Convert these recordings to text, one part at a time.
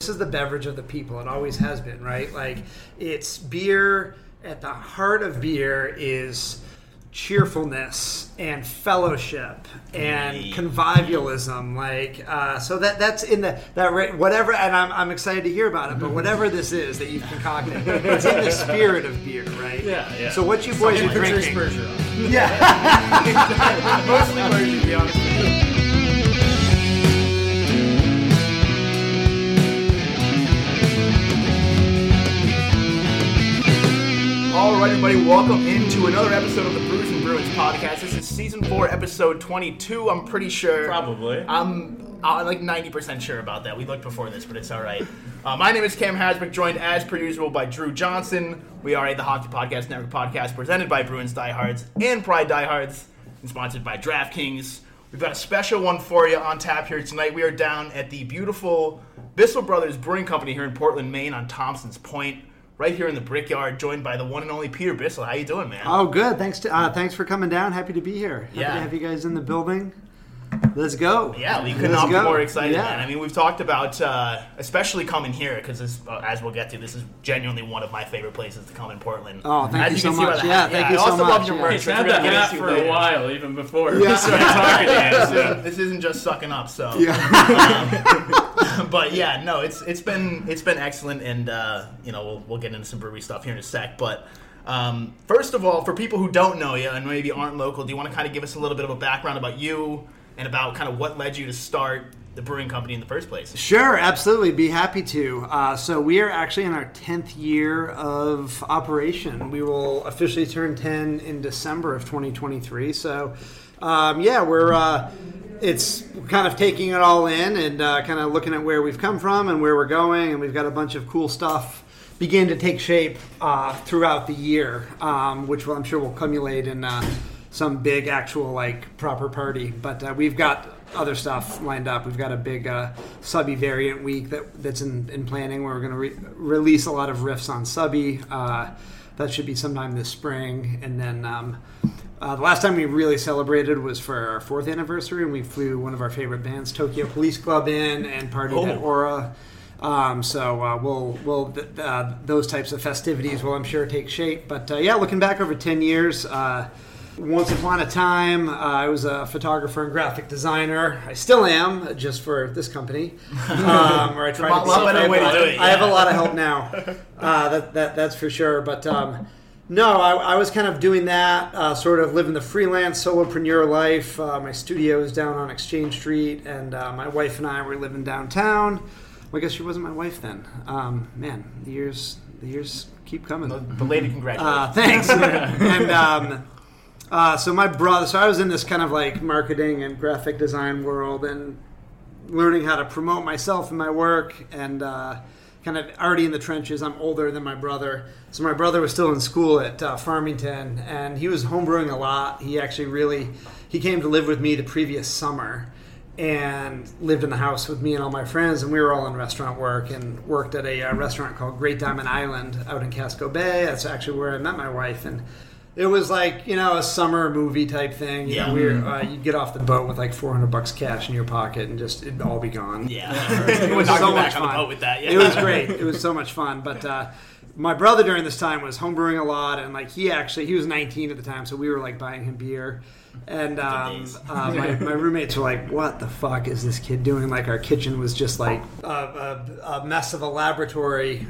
This is the beverage of the people. It always has been, right? Like, it's beer. At the heart of beer is cheerfulness and fellowship and convivialism. Like, so that's in that whatever. And I'm excited to hear about it. But whatever this is that you've concocted, it's in the spirit of beer, right? Yeah. So what you boys are drinking? Yeah, mostly Persian, to be honest with you. All right, everybody, welcome into another episode of the Brews and Bruins podcast. This is Season 4, Episode 22, I'm pretty sure. Probably. I'm like 90% sure about that. We looked before this, but it's all right. My name is Cam Hasbrook, joined as per usual by Drew Johnson. We are the Hockey Podcast Network podcast presented by Bruins Diehards and Pride Diehards and sponsored by DraftKings. We've got a special one for you on tap here tonight. We are down at the beautiful Bissell Brothers Brewing Company here in Portland, Maine on Thompson's Point. Right here in the Brickyard, joined by the one and only Peter Bissell. How you doing, man? Oh, good. Thanks for coming down. Happy to be here. Happy to have you guys in the building. Let's go. Yeah, we could not be more excited, man. I mean, we've talked about, especially coming here, because as we'll get to, this is genuinely one of my favorite places to come in Portland. Oh, thank you so much. Thank you so much. I also love your merch. It's had that hat for a while, even before. Yeah. This isn't just sucking up, so. Yeah. But yeah, no, it's been excellent, and we'll get into some brewery stuff here in a sec. But first of all, for people who don't know you and maybe aren't local, do you want to kind of give us a little bit of a background about you and about kind of what led you to start the brewing company in the first place? Sure, absolutely, be happy to. So we are actually in our 10th year of operation. We will officially turn 10 in December of 2023. So we're. It's kind of taking it all in and kind of looking at where we've come from and where we're going, and we've got a bunch of cool stuff begin to take shape throughout the year, which I'm sure will culminate in some big actual like proper party. But we've got other stuff lined up. We've got a big Subby variant week that's in planning, where we're going to release a lot of riffs on Subby. That should be sometime this spring, and then. The last time we really celebrated was for our 4th anniversary, and we flew one of our favorite bands, Tokyo Police Club, in and partied at Aura. So those types of festivities will, I'm sure, take shape. But looking back over 10 years, once upon a time, I was a photographer and graphic designer. I still am, just for this company, where I try I have a lot of help now. That's for sure. But. No, I was kind of doing that, sort of living the freelance solopreneur life. My studio is down on Exchange Street, and my wife and I were living downtown. Well, I guess she wasn't my wife then. Man, the years keep coming. Belated congratulations. Thanks. And so my brother, I was in this kind of like marketing and graphic design world, and learning how to promote myself and my work, and. Kind of already in the trenches. I'm older than my brother. So my brother was still in school at Farmington, and he was homebrewing a lot. He actually he came to live with me the previous summer and lived in the house with me and all my friends, and we were all in restaurant work and worked at a restaurant called Great Diamond Island out in Casco Bay. That's actually where I met my wife, and it was like, a summer movie type thing. Yeah. You'd get off the boat with like $400 cash in your pocket and just, it'd all be gone. Yeah. It was so much fun. On the boat with that. Yeah. It was great. It was so much fun. But my brother during this time was homebrewing a lot. And like he was 19 at the time. So we were like buying him beer. And my roommates were like, what the fuck is this kid doing? Like our kitchen was just like a mess of a laboratory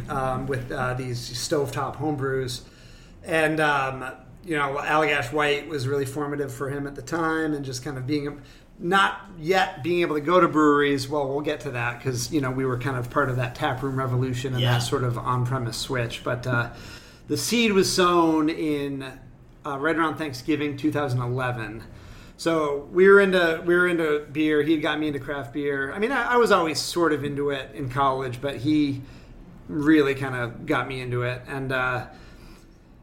with these stovetop homebrews. And... Allagash white was really formative for him at the time, and just kind of not yet being able to go to breweries. Well, we'll get to that because, we were kind of part of that taproom revolution and that sort of on-premise switch. But the seed was sown in right around Thanksgiving 2011. So we were into beer. He had got me into craft beer. I mean, I was always sort of into it in college, but he really kind of got me into it. And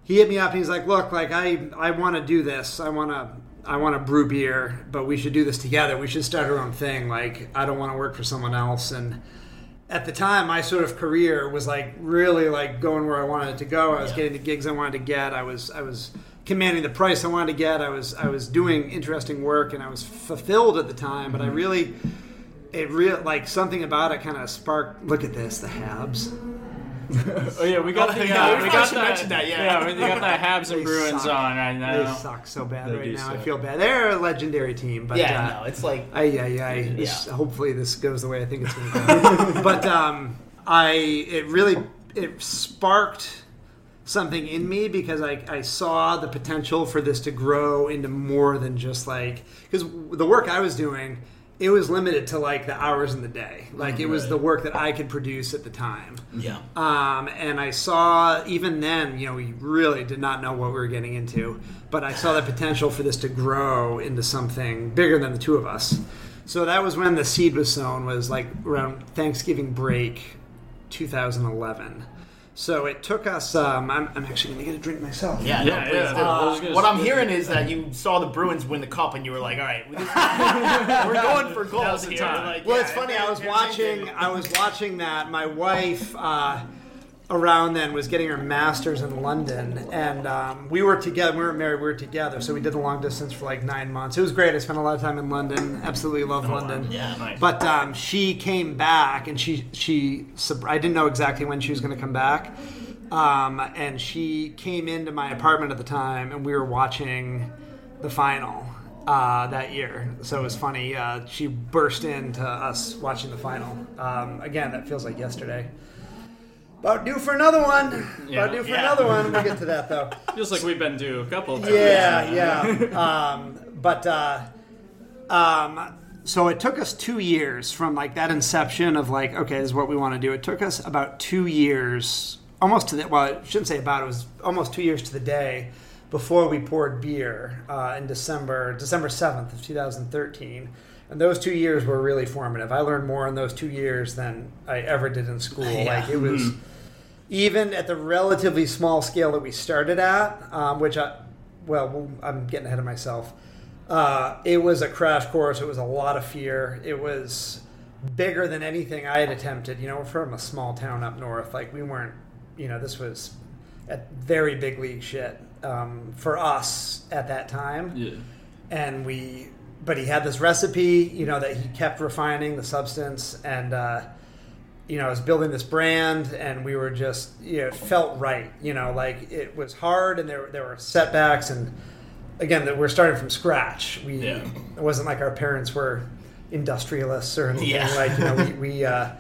he hit me up and he's like, "Look, like I want to do this. I want to brew beer, but we should do this together. We should start our own thing. Like, I don't want to work for someone else." And at the time, my sort of career was like really like going where I wanted it to go. I was getting the gigs I wanted to get. I was commanding the price I wanted to get. I was doing interesting work and I was fulfilled at the time. But something about it kind of sparked. Look at this, the Habs. Oh yeah, we got to mention that. Yeah, we got the Habs and Bruins on right now. They suck so bad right now. I feel bad. They're a legendary team, but it's like hopefully this goes the way I think it's going to go. But it really sparked something in me because I saw the potential for this to grow into more than just like, because the work I was doing, it was limited to like the hours in the day. Like it was the work that I could produce at the time. Yeah. And I saw, even then, we really did not know what we were getting into, but I saw the potential for this to grow into something bigger than the two of us. So that was when the seed was sown, was like around Thanksgiving break, 2011. So it took us, I'm actually going to get a drink myself. What I'm hearing is that you saw the Bruins win the cup and you were like, all right, we're going for goals here. Like, it's funny. I was watching that. My wife around then was getting her master's in London, and we were together. We weren't married. We were together. So we did the long distance for like 9 months. It was great. I spent a lot of time in London. Absolutely loved London. Yeah, nice. But she came back, and I didn't know exactly when she was going to come back. And she came into my apartment at the time, and we were watching the final that year. So it was funny. She burst into us watching the final. Again, that feels like yesterday. About due for another one. Yeah. About due for another one. We'll get to that, though. Feels like we've been due a couple of times. Yeah. So it took us 2 years from, like, that inception of, like, okay, this is what we want to do. It took us about 2 years, almost to the, well, I shouldn't say about, it was almost 2 years to the day before we poured beer in December 7th of 2013. And those 2 years were really formative. I learned more in those 2 years than I ever did in school. Yeah. Like, it was, even at the relatively small scale that we started at, I'm getting ahead of myself. It was a crash course. It was a lot of fear. It was bigger than anything I had attempted. We're from a small town up north. Like, we weren't, this was at very big league shit for us at that time. Yeah. And But he had this recipe, that he kept refining the substance, and I was building this brand, and we were just, it felt right, like it was hard, and there were setbacks, and again, that we're starting from scratch. It wasn't like our parents were industrialists or anything like.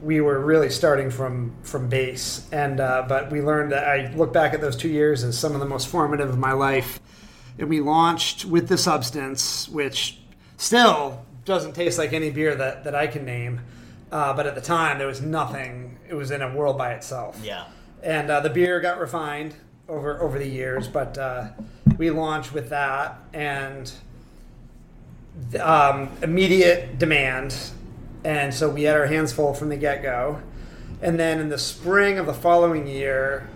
We were really starting from base, and but we learned that. I look back at those 2 years as some of the most formative of my life. And we launched with the substance, which still doesn't taste like any beer that I can name. But at the time, there was nothing. It was in a world by itself. Yeah. And the beer got refined over the years. But we launched with that. And immediate demand. And so we had our hands full from the get-go. And then in the spring of the following year,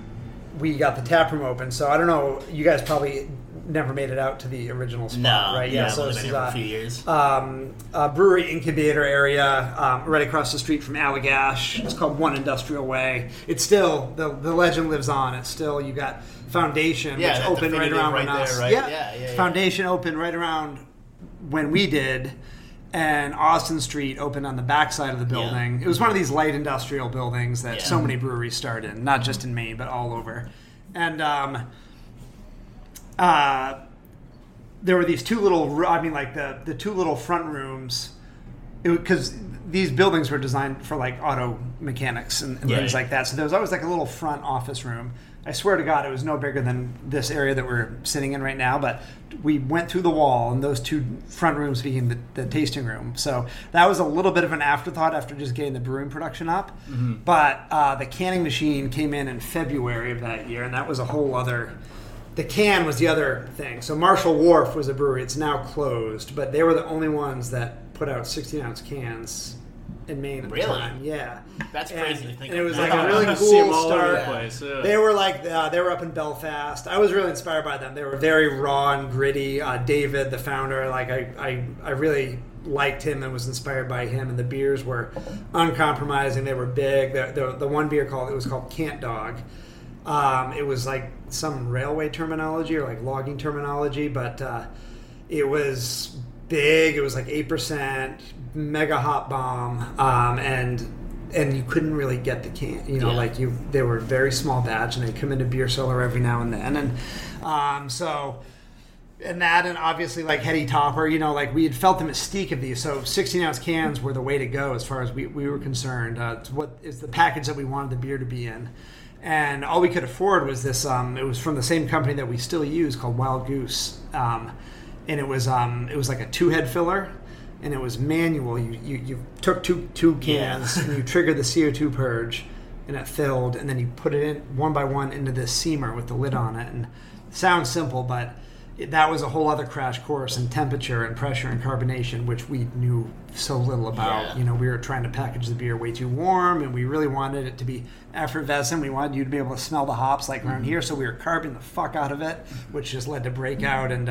we got the taproom open. So I don't know. You guys probably never made it out to the original spot, right? Yeah, so it's been a few years. A brewery incubator area right across the street from Allagash. It's called One Industrial Way. It's still, the legend lives on. It's still, you got Foundation, which opened right around when us. Right? Yeah. Foundation opened right around when we did, and Austin Street opened on the backside of the building. Yeah. It was one of these light industrial buildings that so many breweries start in, not just in Maine, but all over. And there were these two little, the two little front rooms, because these buildings were designed for like auto mechanics and things like that. So there was always like a little front office room. I swear to God, it was no bigger than this area that we're sitting in right now. But we went through the wall, and those two front rooms became the tasting room. So that was a little bit of an afterthought after just getting the brewing production up. Mm-hmm. But the canning machine came in February of that year, and that was a whole other The can was the other thing. So Marshall Wharf was a brewery. It's now closed, but they were the only ones that put out 16-ounce cans in Maine at the time. Yeah. That's crazy to think about. And it was like a really cool start. Yeah. They were like, they were up in Belfast. I was really inspired by them. They were very raw and gritty. David, the founder, like I really liked him and was inspired by him, and the beers were uncompromising. They were big. The one beer was called Cant Dog. It was like some railway terminology or like logging terminology, but it was big. It was like 8%, mega hot bomb, and you couldn't really get the can. You know, like they were very small batch, and they come into beer cellar every now and then, and so. And obviously like Heady Topper, you know, like we had felt the mystique of these. So 16-ounce cans were the way to go as far as we were concerned. It's what is the package that we wanted the beer to be in. And all we could afford was this, it was from the same company that we still use called Wild Goose. And it was like a two-head filler, and it was manual. You took two cans and you triggered the CO2 purge, and it filled, and then you put it in one by one into this seamer with the lid on it. And it sounds simple, but that was a whole other crash course in temperature and pressure and carbonation, which we knew so little about. Yeah. You know, we were trying to package the beer way too warm, and we really wanted it to be effervescent. We wanted you to be able to smell the hops like around here, so we were carboning the fuck out of it, which just led to breakout. And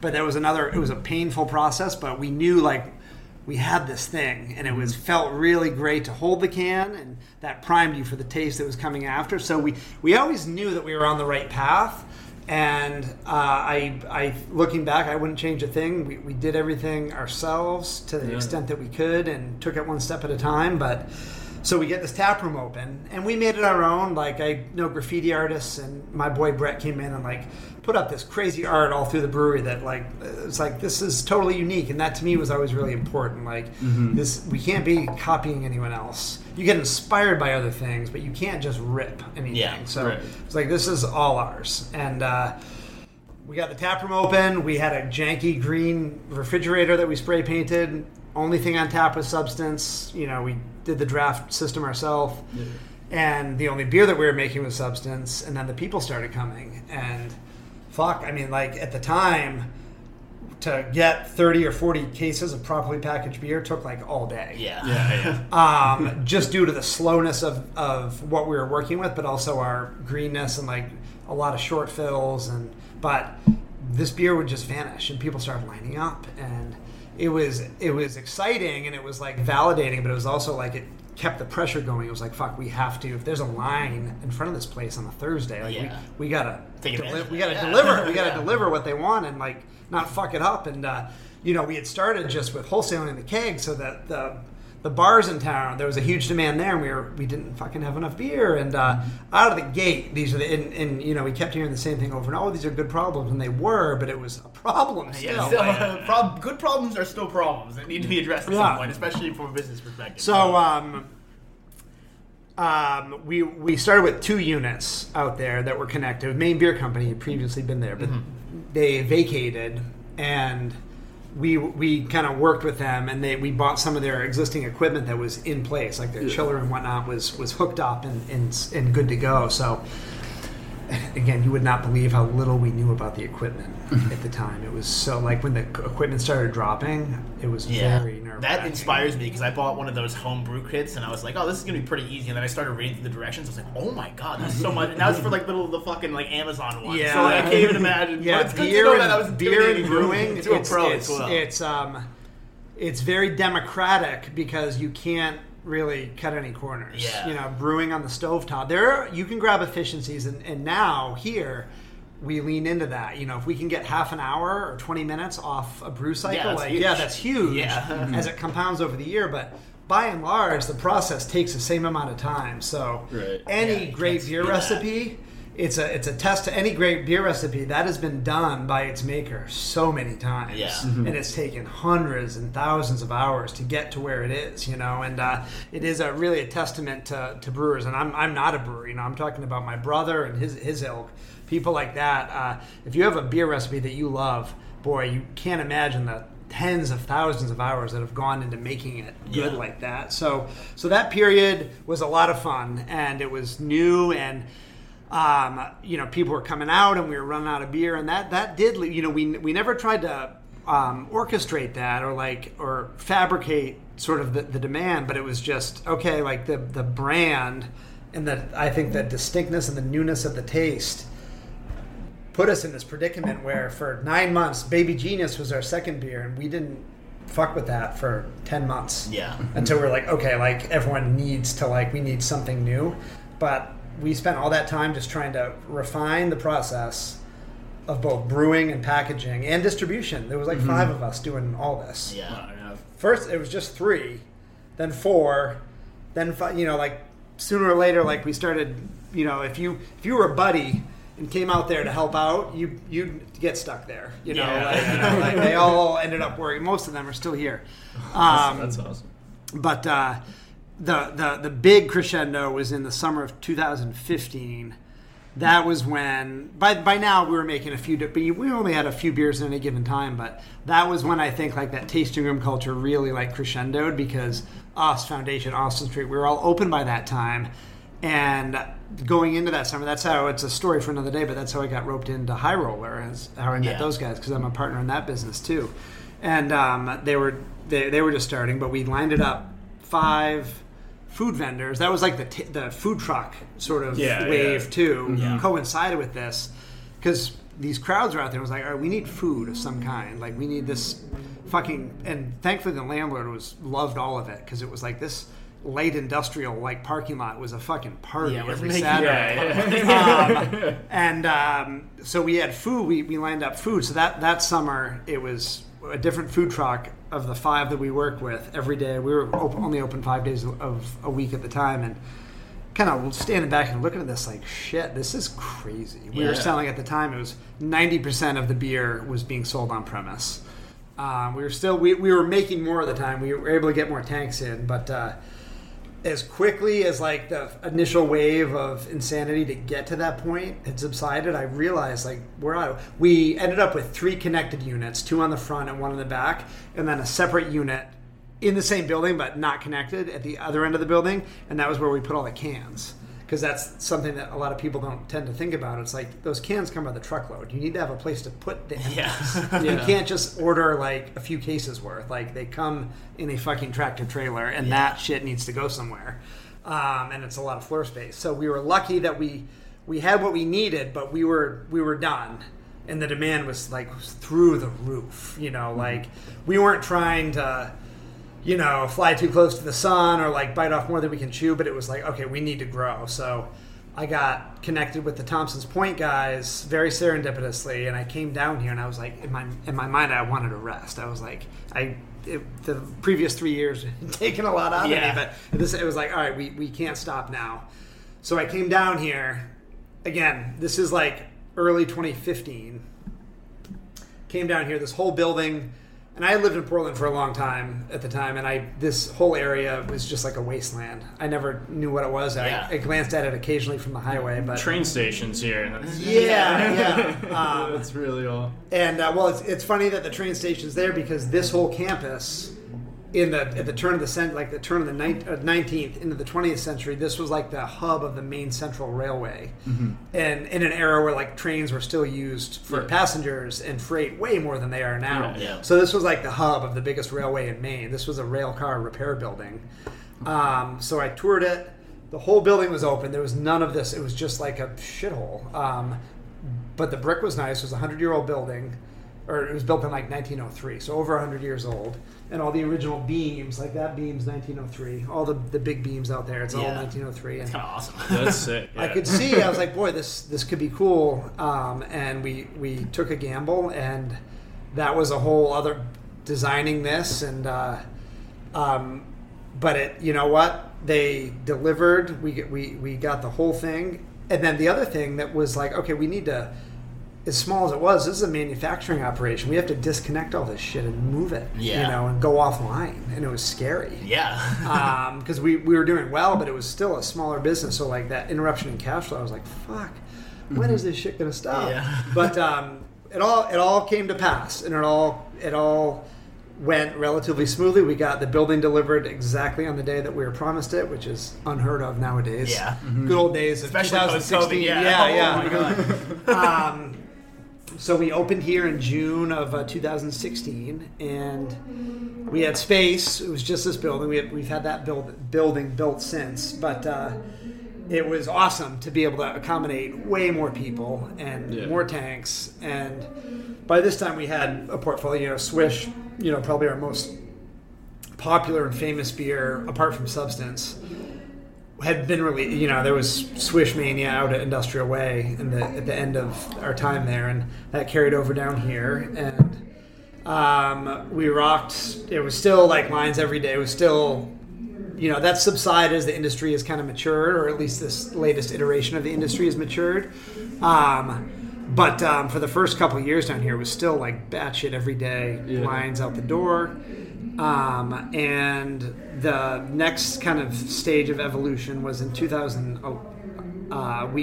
but that was it was a painful process, but we knew like we had this thing, and it felt really great to hold the can, and that primed you for the taste that was coming after. So we always knew that we were on the right path. And I looking back, I wouldn't change a thing. We did everything ourselves to the extent that we could, and took it one step at a time. But so we get this tap room open, and we made it our own. Like I know graffiti artists, and my boy Brett came in and like put up this crazy art all through the brewery that like it's like this is totally unique, and that to me was always really important. Like this, we can't be copying anyone else. You get inspired by other things, but you can't just rip anything. Yeah, so it's like this is all ours. And we got the tap room open. We had a janky green refrigerator that we spray painted. Only thing on tap was Substance. You know, we did the draft system ourselves, and the only beer that we were making was Substance. And then the people started coming, and I mean, like at the time, to get 30 or 40 cases of properly packaged beer took like all day. Just due to the slowness of what we were working with, but also our greenness and like a lot of short fills. And but this beer would just vanish, and people started lining up, and it was exciting, and it was like validating, but it was also like it kept the pressure going. It was like, fuck, we have to, if there's a line in front of this place on a Thursday, like we gotta deliver. We gotta deliver what they want, and like not fuck it up. And you know, we had started just with wholesaling the kegs, so that the bars in town, there was a huge demand there, and we didn't fucking have enough beer. And out of the gate, these are the and you know, we kept hearing the same thing over and these are good problems, and they were, but it was a problem still. Good problems are still problems that need to be addressed at some point, especially from a business perspective. So we started with 2 units out there that were connected. Maine Beer Company had previously been there, but they vacated, and we kind of worked with them, and we bought some of their existing equipment that was in place, like their chiller and whatnot was hooked up and good to go. So again, you would not believe how little we knew about the equipment at the time. It was so, like, when the equipment started dropping, it was very nerve-wracking. That inspires me, because I bought one of those home brew kits, and I was like, oh, this is going to be pretty easy. And then I started reading through the directions. I was like, oh my God, that's so much. And that was for, like, the fucking, like, Amazon one. Yeah. So, like, I can't even imagine. Yeah, but it's good to know that I was doing brewing to a pro as well. It's very democratic, because you can't really cut any corners. You know, brewing on the stovetop, you can grab efficiencies, and now here we lean into that. You know, if we can get half an hour or 20 minutes off a brew cycle, that's huge as it compounds over the year. But by and large, the process takes the same amount of time. So any great beer recipe, it's a test to any great beer recipe that has been done by its maker so many times, and it's taken hundreds and thousands of hours to get to where it is, you know. And it is really a testament to brewers. And I'm not a brewer, you know. I'm talking about my brother and his ilk, people like that. If you have a beer recipe that you love, boy, you can't imagine the tens of thousands of hours that have gone into making it good like that. So that period was a lot of fun, and it was new, and People were coming out and we were running out of beer, and that did, we never tried to orchestrate that or fabricate sort of the demand, but it was just, okay, the brand and I think the distinctness and the newness of the taste put us in this predicament where for 9 months, Baby Genius was our second beer, and we didn't fuck with that for 10 months. Yeah. Until we're like, okay, everyone needs to, we need something new. But we spent all that time just trying to refine the process of both brewing and packaging and distribution. There was five of us doing all this. Yeah. First, it was just 3, then 4, then 5, sooner or later, we started, if you were a buddy and came out there to help out, you'd get stuck there. They all ended up working. Most of them are still here. That's awesome. But the big crescendo was in the summer of 2015. That was when by now we were making a few, but we only had a few beers at any given time. But that was when I think that tasting room culture really crescendoed, because us, Foundation, Austin Street, we were all open by that time. And going into that summer, that's how, it's a story for another day, but that's how I got roped into High Roller, is how I met those guys, because I'm a partner in that business too. And they were just starting, but we lined it up 5 food vendors. That was the food truck sort of wave too, coincided with this, because these crowds were out there. It was all right, we need food of some kind. We need this fucking, and thankfully the landlord loved all of it, because it was this late industrial parking lot was a fucking party every Saturday. So we had food. We lined up food. So that summer it was a different food truck of the 5 that we worked with every day. We were only open 5 days of a week at the time, and kind of standing back and looking at this shit, this is crazy. We were selling, at the time it was 90% of the beer was being sold on premise. We were making more at the time. We were able to get more tanks in, but as quickly as the initial wave of insanity to get to that point had subsided, I realized we ended up with 3 connected units, 2 on the front and 1 in the back, and then a separate unit in the same building but not connected at the other end of the building, and that was where we put all the cans, because that's something that a lot of people don't tend to think about. It's those cans come by the truckload. You need to have a place to put the empties. Yeah. You can't just order a few cases worth. They come in a fucking tractor trailer, and that shit needs to go somewhere. And it's a lot of floor space. So we were lucky that we had what we needed, but we were done, and the demand was through the roof. We weren't trying to, fly too close to the sun or bite off more than we can chew, but it was okay, we need to grow. So I got connected with the Thompson's Point guys very serendipitously, and I came down here and I was in my mind, I wanted to rest. I was the previous 3 years had taken a lot out of me, but it was all right, we can't stop now. So I came down here, again, this is early 2015, came down here, this whole building. And I had lived in Portland for a long time at the time, and this whole area was just a wasteland. I never knew what it was. I glanced at it occasionally from the highway. But train stations here. That's really all. And, it's funny that the train station's there, because this whole campus, at the turn of the century, the turn of the 19th into the 20th century, this was the hub of the Maine Central Railway. Mm-hmm. And in an era where trains were still used for passengers and freight way more than they are now. Yeah, yeah. So this was the hub of the biggest railway in Maine. This was a rail car repair building. So I toured it. The whole building was open. There was none of this. It was just a shithole. But the brick was nice. It was a 100-year-old building. Or it was built in 1903, so over 100 years old. And all the original beams, that beam's 1903. All the big beams out there, it's all 1903. That's kind of awesome. That's sick. Yeah. I could see, I was boy, this could be cool. And we took a gamble, and that was a whole other designing this. And but it, you know what? They delivered. We got the whole thing. And then the other thing that was okay, we need to. As small as it was, this is a manufacturing operation. We have to disconnect all this shit and move it, and go offline. And it was scary. Yeah. Because we were doing well, but it was still a smaller business. So, that interruption in cash flow, I was fuck, when is this shit going to stop? Yeah. But it all came to pass, and it all went relatively smoothly. We got the building delivered exactly on the day that we were promised it, which is unheard of nowadays. Yeah. Mm-hmm. Good old days of 2016. Yeah. So we opened here in June of 2016, and we had space. It was just this building. We've had that building built since, but it was awesome to be able to accommodate way more people and more tanks. And by this time, we had a portfolio. You know, Swish, you know, probably our most popular and famous beer, apart from Substance, had been released. You know, there was Swish Mania out at Industrial Way at the end of our time there, and that carried over down here. And we rocked. It was still like lines every day. It was still, you know, that subsided as the industry has kind of matured, or at least this latest iteration of the industry has matured. But for the first couple of years down here, it was still like batshit every day, lines out the door. And the next kind of stage of evolution was in 2000, we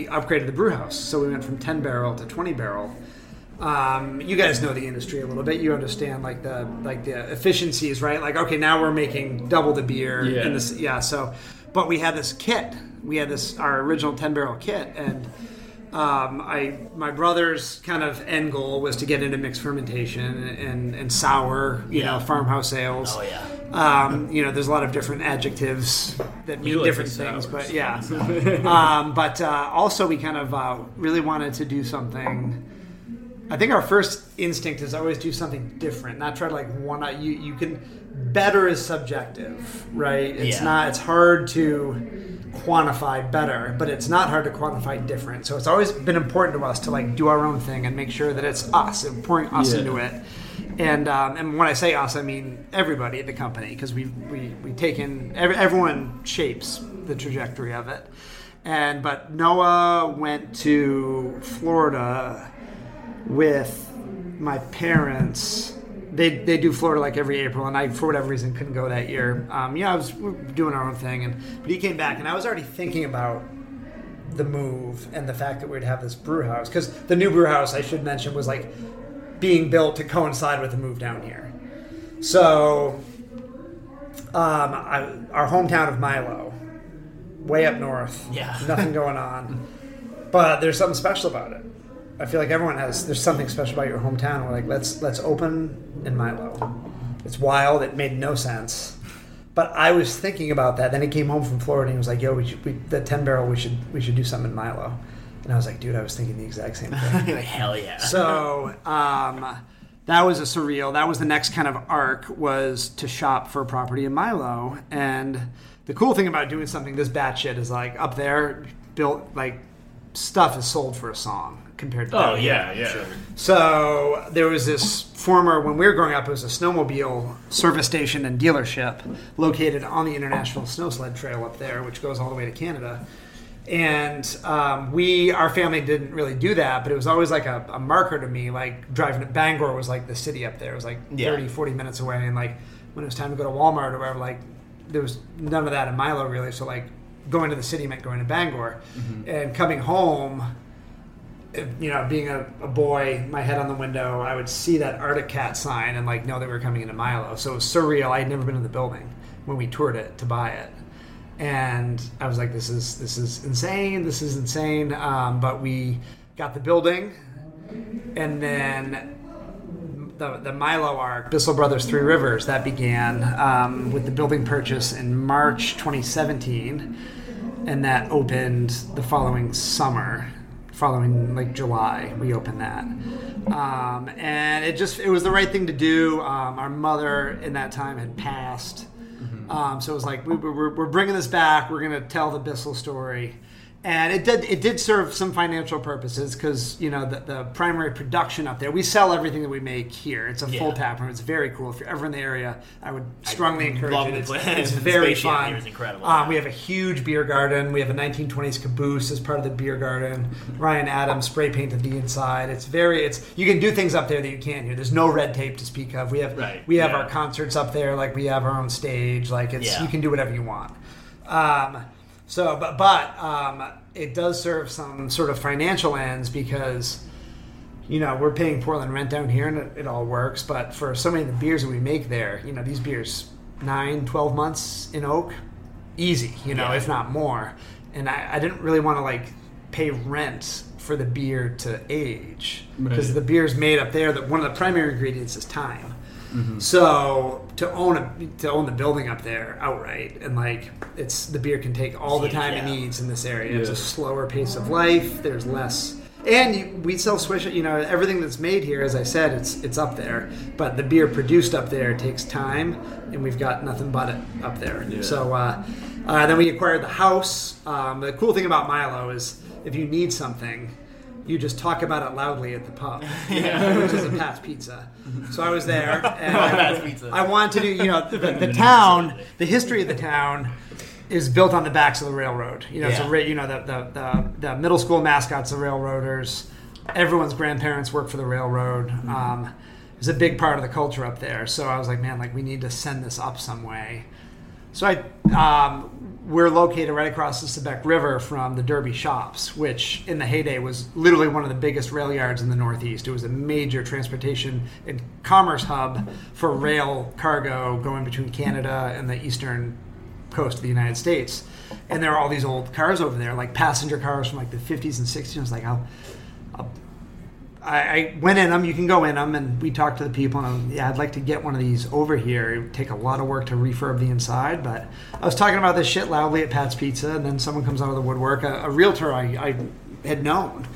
upgraded the brew house. So we went from 10 barrel to 20 barrel. You guys know the industry a little bit. You understand like the efficiencies, right? Like, okay, now we're making double the beer. Yeah. In this, yeah. So, but we had this kit. We had our original 10 barrel kit, and my brother's kind of end goal was to get into mixed fermentation and sour, you know, farmhouse ales. Oh yeah. You know, there's a lot of different adjectives that mean different things, but yeah. But also we kind of really wanted to do something. I think our first instinct is always do something different, not try to like one out. You can, better is subjective, right? It's not. It's hard to quantify better, but it's not hard to quantify different. So it's always been important to us to like do our own thing and make sure that it's us and pouring us into it. And when I say us, I mean everybody at the company, because we take in everyone shapes the trajectory of it. But Noah went to Florida with my parents. They do Florida like every April, and I, for whatever reason, couldn't go that year. We were doing our own thing, but he came back, and I was already thinking about the move and the fact that we'd have this brew house, because the new brew house, I should mention, was like being built to coincide with the move down here. So our hometown of Milo, way up north, nothing going on, but there's something special about it. I feel like everyone has. There's something special about your hometown. We're like, let's open in Milo. It's wild. It made no sense, but I was thinking about that. Then he came home from Florida and he was like, "Yo, the 10 barrel. We should do something in Milo." And I was like, "Dude, I was thinking the exact same thing." Like, hell yeah! So that was a surreal. That was the next kind of arc, was to shop for a property in Milo. And the cool thing about doing something this batshit is like up there, built like stuff is sold for a song. Compared to sure. So there was this former, when we were growing up, it was a snowmobile service station and dealership located on the International Snow Sled Trail up there, which goes all the way to Canada. And our family didn't really do that, but it was always like a marker to me, like driving to Bangor was like the city up there. It was like 30-40 minutes away, and like when it was time to go to Walmart or wherever, like there was none of that in Milo really. So like going to the city meant going to Bangor, and coming home, you know, being a boy, my head on the window, I would see that Arctic Cat sign and like know that we were coming into Milo. So it was surreal. I had never been in the building when we toured it to buy it, and I was like, this is insane. This is insane. But we got the building, and then the Milo arc, Bissell Brothers Three Rivers, that began with the building purchase in March 2017, and that opened the following summer. Following like July, we opened that, and it was the right thing to do. Our mother in that time had passed, so it was like we're bringing this back. We're gonna tell the Bissell story, and it did serve some financial purposes, because you know the primary production up there. We sell everything that we make here. It's a full tap room. It's very cool. If you're ever in the area, I would strongly encourage it. It's very fun. It's incredible. We have a huge beer garden. We have a 1920s caboose as part of the beer garden. Ryan Adams spray painted the inside. It's you can do things up there that you can't here. There's no red tape to speak of. We have our concerts up there. Like we have our own stage. Like you can do whatever you want. So, but it does serve some sort of financial ends, because you know, we're paying Portland rent down here and it all works, but for so many of the beers that we make there, you know, these beers 9-12 months in oak, easy, you know, if not more. And I didn't really want to like pay rent for the beer to age, because the beer's made up there, that one of the primary ingredients is time. Mm-hmm. So to own the building up there outright, and like it's the beer can take all the time it needs in this area. Yeah. It's a slower pace of life. There's less, and we sell swish. You know, everything that's made here, as I said, it's up there. But the beer produced up there takes time, and we've got nothing but it up there. Yeah. So then we acquired the house. The cool thing about Milo is if you need something, you just talk about it loudly at the pub, which is a Pat's Pizza. So I was there, and I wanted to do, you know, the town, the history of the town is built on the backs of the railroad. You know, it's a, you know, the middle school mascots, the railroaders, everyone's grandparents work for the railroad. It's a big part of the culture up there. So I was like, man, like we need to send this up some way. So we're located right across the Sebec River from the Derby Shops, which in the heyday was literally one of the biggest rail yards in the Northeast. It was a major transportation and commerce hub for rail cargo going between Canada and the eastern coast of the United States. And there are all these old cars over there, like passenger cars from like the 50s and 60s. I was like, I went in them, you can go in them, and we talked to the people, and I'd like to get one of these over here. It would take a lot of work to refurb the inside, but I was talking about this shit loudly at Pat's Pizza, and then someone comes out of the woodwork, a realtor I had known,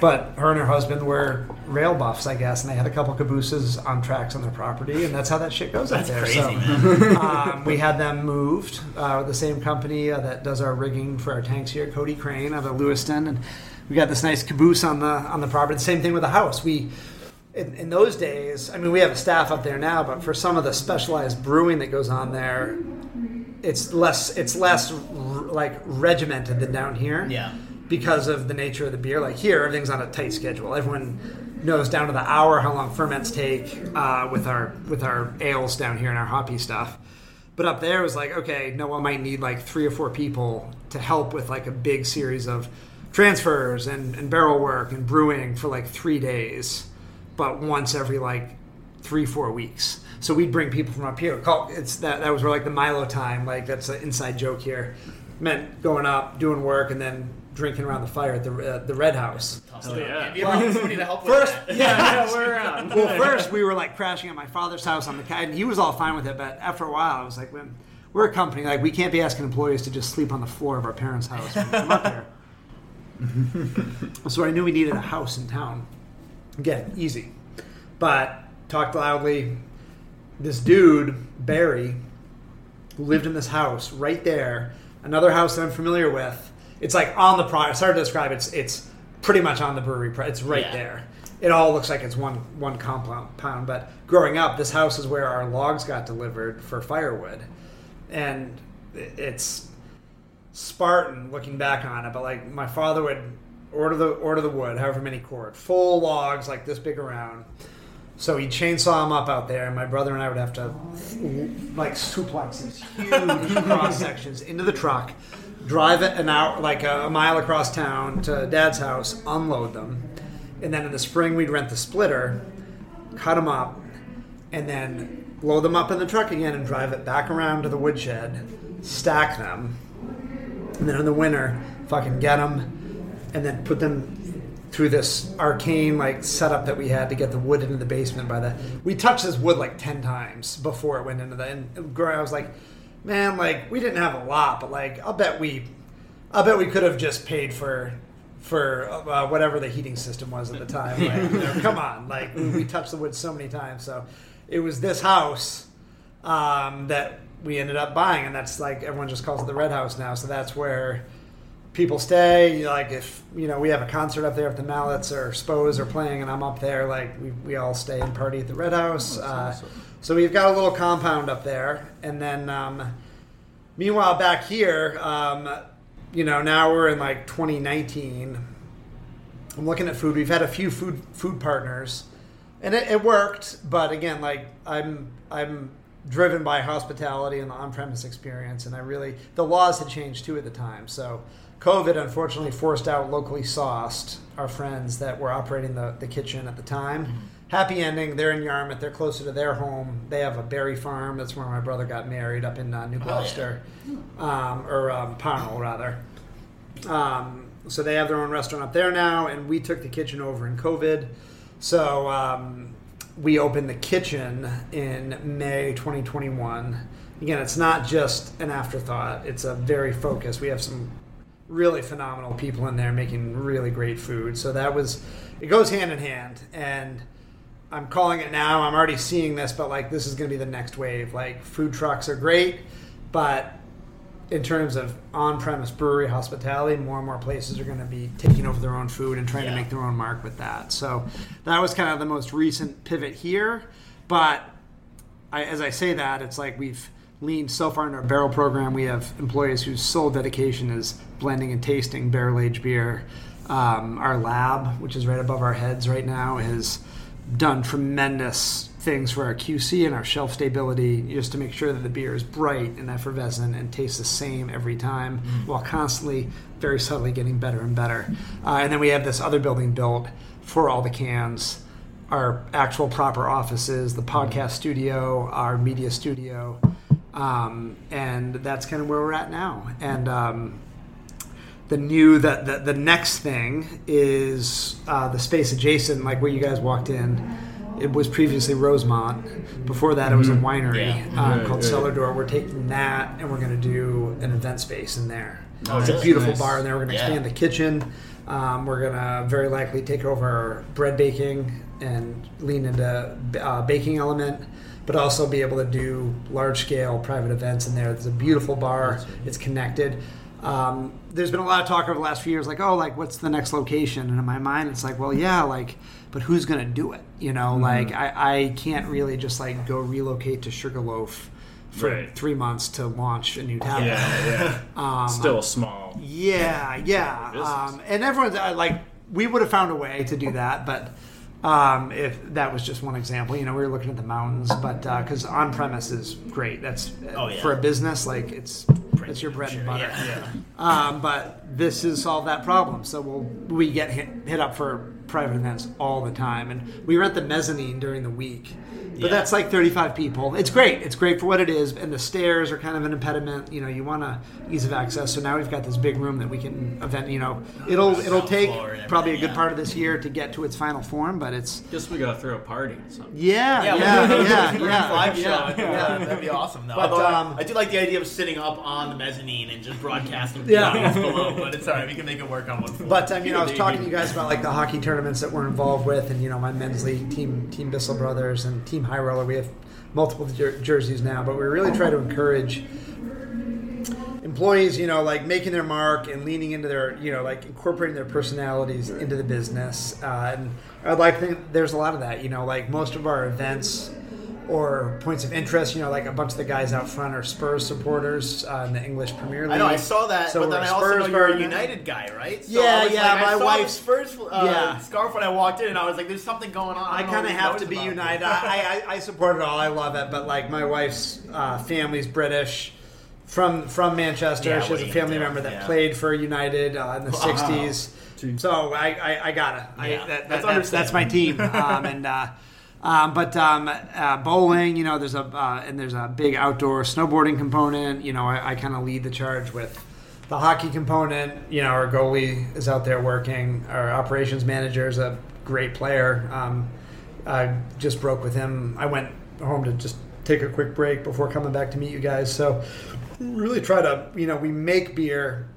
but her and her husband were rail buffs, I guess, and they had a couple cabooses on tracks on their property, and that's how that shit goes out there. Crazy, so, man. We had them moved with the same company that does our rigging for our tanks here, Cody Crane out of Lewiston, and we got this nice caboose on the property. The same thing with the house. We in those days, I mean, we have a staff up there now, but for some of the specialized brewing that goes on there, it's less like regimented than down here. Yeah. Because of the nature of the beer, like here, everything's on a tight schedule. Everyone knows down to the hour how long ferments take with our ales down here and our hoppy stuff. But up there, it was like, okay, Noah might need like 3 or 4 people to help with like a big series of transfers and barrel work and brewing for like 3 days, but once every like 3-4 weeks. So we'd bring people from up here. It's that was where like the Milo time, like that's an inside joke here, meant going up, doing work, and then drinking around the fire at the Red House. Oh yeah! Well, somebody to help first, with that. We're around. Well, first we were like crashing at my father's house on the kite, and he was all fine with it. But after a while, I was like, "We're a company. Like we can't be asking employees to just sleep on the floor of our parents' house when we come up here." So I knew we needed a house in town. Again, easy. But talked loudly. This dude, Barry, who lived in this house right there, another house that I'm familiar with. It's like on the property. It's hard to describe. It's pretty much on the brewery. It's right there. It all looks like it's one compound. But growing up, this house is where our logs got delivered for firewood. And it's Spartan looking back on it, but like my father would order the wood, however many cord, full logs like this big around. So he'd chainsaw them up out there, and my brother and I would have to like suplex these huge cross sections into the truck, drive it an hour, like a mile across town to Dad's house, unload them, and then in the spring we'd rent the splitter, cut them up, and then load them up in the truck again and drive it back around to the woodshed, stack them. And then in the winter, fucking get them, and then put them through this arcane like setup that we had to get the wood into the basement. We touched this wood like 10 times before it went into the. And I was like, man, like we didn't have a lot, but like I bet we could have just paid for whatever the heating system was at the time. Like, you know, come on, like we touched the wood so many times. So it was this house that we ended up buying, and that's like everyone just calls it the Red House now. So that's where people stay. Like if you know we have a concert up there, if the Mallets or Spoes are playing, and I'm up there, like we all stay and party at the Red House. Awesome. So we've got a little compound up there, and then meanwhile back here, you know, now we're in like 2019. I'm looking at food. We've had a few food partners, and it worked. But again, like I'm driven by hospitality and the on-premise experience, and the laws had changed too at the time, so COVID, unfortunately, forced out Locally Sauced, our friends that were operating the kitchen at the time. Mm-hmm. Happy ending. They're in Yarmouth. They're closer to their home. They have a berry farm. That's where my brother got married, up in New Gloucester. Yeah. Pownell, rather. So they have their own restaurant up there now, and we took the kitchen over in COVID. So we opened the kitchen in May 2021. Again, it's not just an afterthought. It's a very focused. We have some really phenomenal people in there making really great food. So that was, it goes hand in hand. And I'm calling it now. I'm already seeing this, but like this is going to be the next wave. Like food trucks are great, but in terms of on-premise brewery hospitality, more and more places are going to be taking over their own food and trying to make their own mark with that. So that was kind of the most recent pivot here. But as I say that, it's like we've leaned so far into our barrel program. We have employees whose sole dedication is blending and tasting barrel-aged beer. Our lab, which is right above our heads right now, has done tremendous things for our QC and our shelf stability, just to make sure that the beer is bright and effervescent and tastes the same every time, while constantly, very subtly getting better and better. And then we have this other building built for all the cans, our actual proper offices, the podcast studio, our media studio, and that's kind of where we're at now. And the next thing is the space adjacent, like where you guys walked in. It was previously Rosemont. Before that, it was a winery called Cellar Door. We're taking that, and we're going to do an event space in there. Oh, it's a beautiful bar in there. We're going to expand the kitchen. We're going to very likely take over bread baking and lean into baking element, but also be able to do large-scale private events in there. It's a beautiful bar. It's connected. There's been a lot of talk over the last few years, like, oh, like, what's the next location? And in my mind, it's like, well, yeah, like, but who's going to do it? You know, like, I can't really just, like, go relocate to Sugarloaf for 3 months to launch a new tavern. Still small. And everyone's, like, we would have found a way to do that, but if that was just one example. You know, we were looking at the mountains, but because on-premise is great. That's for a business, like, it's your bread and butter. But this has solved that problem. So we get hit up for private events all the time. And we rent the mezzanine during the week. But that's like 35 people. It's great. It's great for what it is. And the stairs are kind of an impediment. You know, you want to ease of access. So now we've got this big room that we can event. You know, it'll take probably a good part of this year to get to its final form. But it's just we gotta throw a party or something. Live shot. That'd be awesome though. But I do like the idea of sitting up on the mezzanine and just broadcasting below. But it's alright. We can make it work on one floor. But I was talking to you guys about like the hockey tournaments that we're involved with, and you know, my men's league team Bissell Brothers and team High Roller. We have multiple jerseys now, but we really try to encourage employees, you know, like making their mark and leaning into their, you know, like incorporating their personalities into the business. And I'd like to think there's a lot of that, you know, like most of our events or points of interest, you know, like a bunch of the guys out front are Spurs supporters in the English Premier League. I know, I saw that, so but then I also know you're a United guy, right? So my wife's Spurs scarf when I walked in, and I was like, there's something going on. I kind of have to be United. I support it all. I love it, but like my wife's family's British, from Manchester. She has a family member that played for United in the 60s. So I got it. That's my team. Bowling, you know, there's a big outdoor snowboarding component. You know, I kind of lead the charge with the hockey component. You know, our goalie is out there working. Our operations manager is a great player. I just broke with him. I went home to just take a quick break before coming back to meet you guys. So really try to, you know, we make beer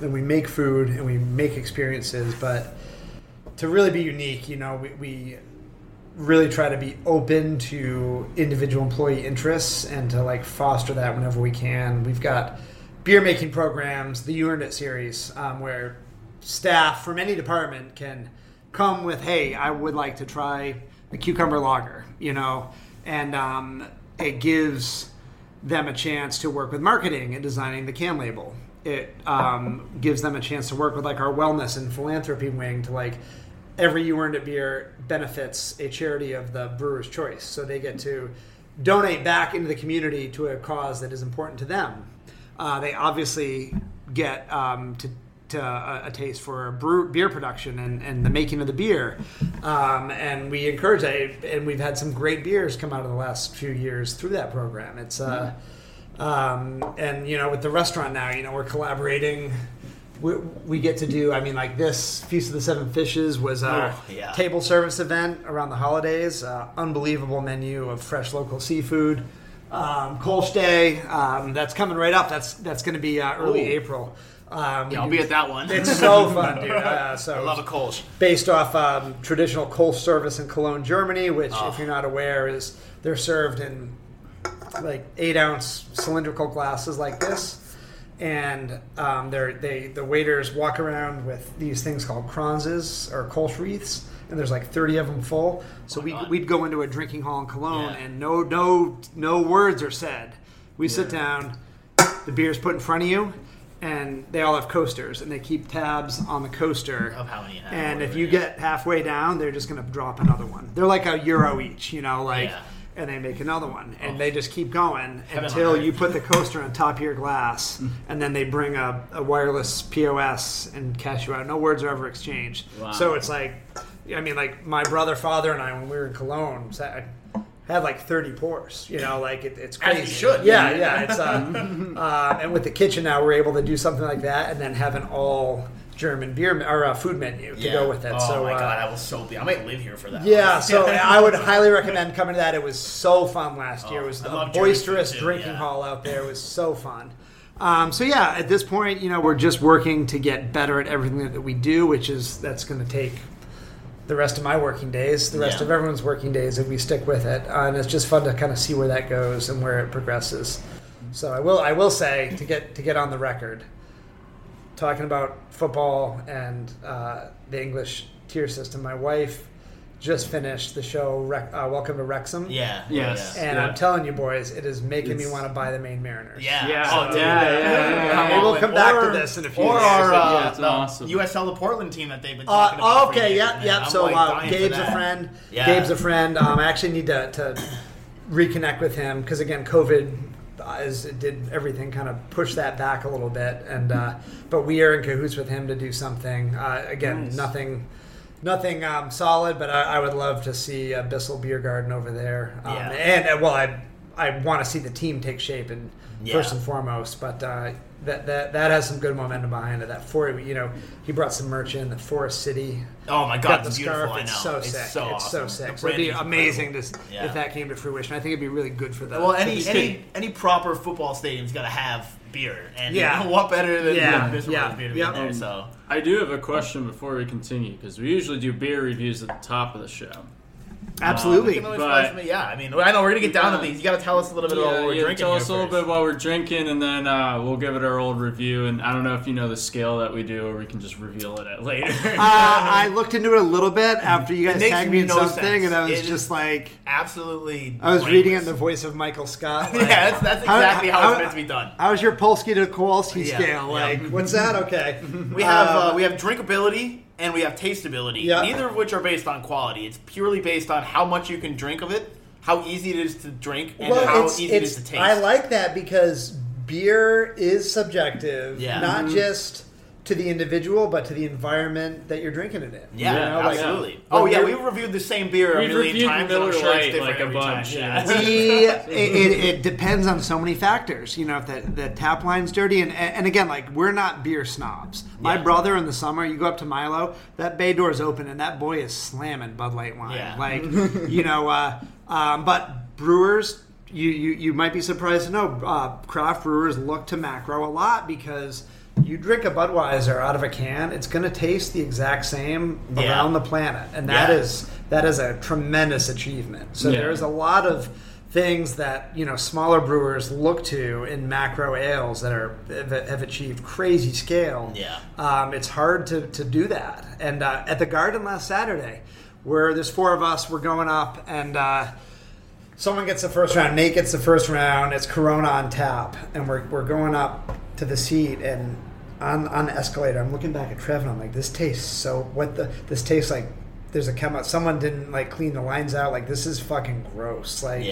and we make food and we make experiences, but to really be unique, you know, we really try to be open to individual employee interests and to like foster that whenever we can. We've got beer making programs, the You Earned It series, where staff from any department can come with, hey, I would like to try a cucumber lager, you know, and it gives them a chance to work with marketing and designing the can label. It gives them a chance to work with like our wellness and philanthropy wing to like, every You Earned It beer benefits a charity of the brewer's choice. So they get to donate back into the community to a cause that is important to them. They obviously get to to a taste for beer production and the making of the beer. And we encourage that. And we've had some great beers come out of the last few years through that program. It's and, you know, with the restaurant now, you know, we're collaborating. We get to do, I mean, like this Feast of the Seven Fishes was a table service event around the holidays. Unbelievable menu of fresh local seafood. Kolsch Day, that's coming right up. That's going to be early April. Yeah, I'll be at that one. It's so fun, dude. So I love a Kolsch. Based off traditional Kolsch service in Cologne, Germany, which, if you're not aware, is they're served in like 8-ounce cylindrical glasses like this. And the waiters walk around with these things called kranzes or Kolsch wreaths, and there's like 30 of them full. So we'd go into a drinking hall in Cologne, and no words are said. We sit down, the beer's put in front of you, and they all have coasters, and they keep tabs on the coaster of how many. And if you get halfway down, they're just going to drop another one. They're like a euro each, you know, like. Yeah. And they make another one, and they just keep going until you put the coaster on top of your glass, and then they bring a wireless POS and cash you out. No words are ever exchanged. Wow. So it's like, I mean, like my brother, father, and I, when we were in Cologne, had like 30 pours. You know, like it's crazy. As you should. Yeah. It's and with the kitchen now, we're able to do something like that, and then have an all German beer or food menu to go with it. Oh so, my God, I will so be. I might live here for that. Yeah, so I would highly recommend coming to that. It was so fun last year. It was a boisterous drinking hall out there. It was so fun. So at this point, you know, we're just working to get better at everything that we do, which is that's going to take the rest of my working days, the rest of everyone's working days if we stick with it. And it's just fun to kind of see where that goes and where it progresses. So I will say to get on the record. Talking about football and the English tier system, my wife just finished the show Welcome to Wrexham. Yeah. Yes. And I'm telling you, boys, it is making me want to buy the Maine Mariners. Yeah. Yeah. So, we'll come back to this in a few years. Or awesome. USL, the Portland team that they've been talking about. Okay. Yeah. So Gabe's a friend. Yeah. Gabe's a friend. I actually need to reconnect with him because, again, COVID did everything kind of push that back a little bit, and but we are in cahoots with him to do something. Nothing solid, but I would love to see a Bissell Beer Garden over there. And well, I want to see the team take shape and first and foremost, but that has some good momentum behind it. That for you know he brought some merch in the Forest City. Oh my God, it's beautiful! I know. It's so sick. So it'd be amazing if that came to fruition. I think it'd be really good for that. Well, any proper football stadium's got to have beer, and what better than Bissell beer to be there? So I do have a question before we continue because we usually do beer reviews at the top of the show. Absolutely. I mean, I know we're going to get down to these. You got to tell us a little bit about what we're drinking. Tell us a little bit while we're drinking, and then we'll give it our old review. And I don't know if you know the scale that we do, or we can just reveal it at later. I looked into it a little bit after you guys tagged me in something, and I was just like, absolutely. I was reading it in the voice of Michael Scott. Like, that's exactly how it's meant to be done. How's your Polsky to Kowalski scale? Like, what's that? Okay. We have drinkability. And we have tasteability, neither of which are based on quality. It's purely based on how much you can drink of it, how easy it is to drink, and how easy it is to taste. I like that because beer is subjective, not just to the individual, but to the environment that you're drinking it in. Yeah, you know, absolutely. Like, we've reviewed the same beer a million times. I'm sure it's different every time. Yeah. It depends on so many factors. You know, if the tap line's dirty, and again, like we're not beer snobs. My brother in the summer, you go up to Milo, that bay door's open, and that boy is slamming Bud Light wine. Yeah. Like, you know, but brewers, you might be surprised to know, craft brewers look to macro a lot because you drink a Budweiser out of a can, it's going to taste the exact same around the planet. And that is a tremendous achievement. So there's a lot of things that, you know, smaller brewers look to in macro ales that have achieved crazy scale. Yeah. It's hard to do that. And at the Garden last Saturday, where there's four of us, we're going up and someone gets the first round, Nate gets the first round, it's Corona on tap, and we're going up to the seat, and on the escalator, I'm looking back at Trev, and I'm like, this tastes like there's a chemical. Someone didn't like clean the lines out. Like, this is fucking gross. Like,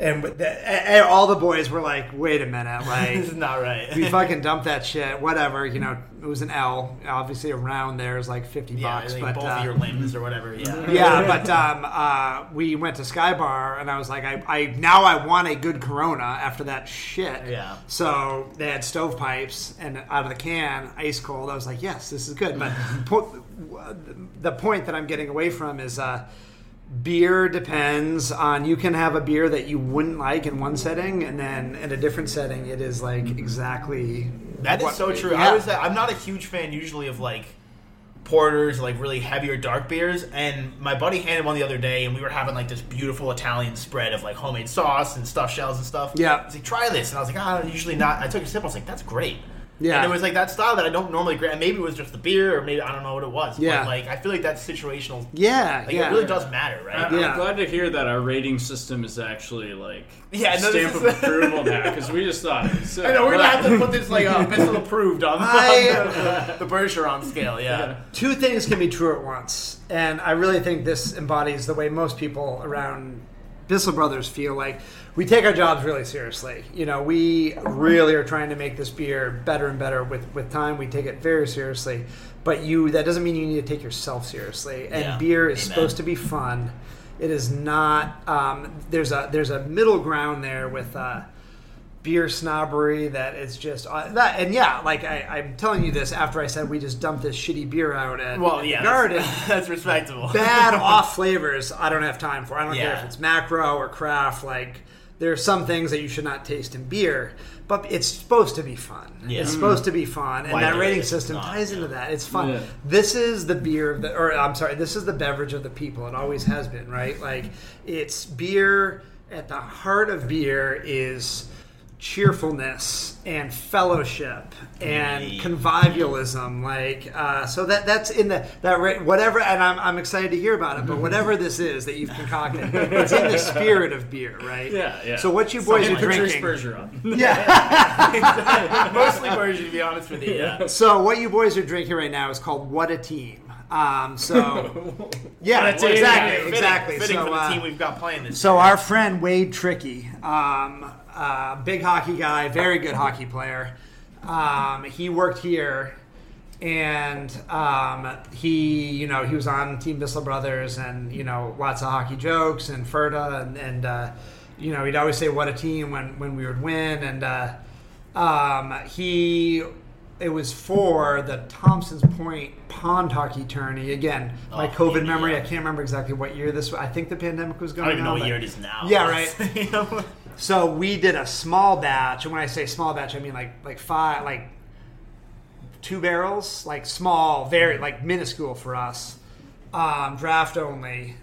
And all the boys were like, wait a minute, like this is not right. We fucking dumped that shit, whatever, you know, it was an L. Obviously around there is like $50. Like, but both of your limbs or whatever, yeah. Yeah, but we went to Sky Bar and I was like, I now want a good Corona after that shit. Yeah. So they had stovepipes and out of the can, ice cold. I was like, yes, this is good. But the point that I'm getting away from is beer depends on, you can have a beer that you wouldn't like in one setting, and then in a different setting, it is like exactly. That is so true. Yeah. I'm not a huge fan usually of like porters, like really heavier dark beers. And my buddy handed one the other day, and we were having like this beautiful Italian spread of like homemade sauce and stuffed shells and stuff. Yeah, he's like, try this, and I was like, usually not. I took a sip, I was like, that's great. Yeah, and it was like that style that I don't normally grab. Maybe it was just the beer, or maybe I don't know what it was. Yeah, but like I feel like that's situational. Yeah, like, it really does matter, right? I'm glad to hear that our rating system is actually like stamp of approval now, because we just thought it was sick. I know we're gonna have to put this like Bissell approved on the Bergeron scale. Yeah, two things can be true at once, and I really think this embodies the way most people around Bissell Brothers feel like. We take our jobs really seriously. You know, we really are trying to make this beer better and better with time. We take it very seriously. But that doesn't mean you need to take yourself seriously. And beer is supposed to be fun. It is not. There's a middle ground there with beer snobbery that is just that. And I'm telling you this after I said we just dumped this shitty beer out at the garden. That's respectable. Bad off flavors. I don't have time for. I don't care if it's macro or craft. Like, there are some things that you should not taste in beer, but it's supposed to be fun. Yeah. It's supposed to be fun, and that rating system ties into that. It's fun. Yeah. This is the beer of this is the beverage of the people. It always has been, right? Like, it's beer. At the heart of beer is cheerfulness and fellowship and convivialism. Like, so that's in that whatever. And I'm excited to hear about it. But whatever this is that you've concocted, it's in the spirit of beer, right? Yeah, yeah. So what you boys are drinking? Bergeron. Yeah, mostly Bergeron, to be honest with you. Yeah. So what you boys are drinking right now is called What a Team. Exactly. Fitting for the team we've got playing this. So our friend Wade Tricky. Big hockey guy, very good hockey player. He worked here, and he was on Team Bissell Brothers, and lots of hockey jokes and Ferda, and he'd always say "What a team" when we would win, and it was for the Thompson's Point pond hockey tourney. Again, my COVID memory. I can't remember exactly what year this was. I think the pandemic was going on. I don't even know what year it is now. Yeah, right. So we did a small batch, and when I say small batch, I mean like five, like 2 barrels, like small, very like minuscule for us, draft only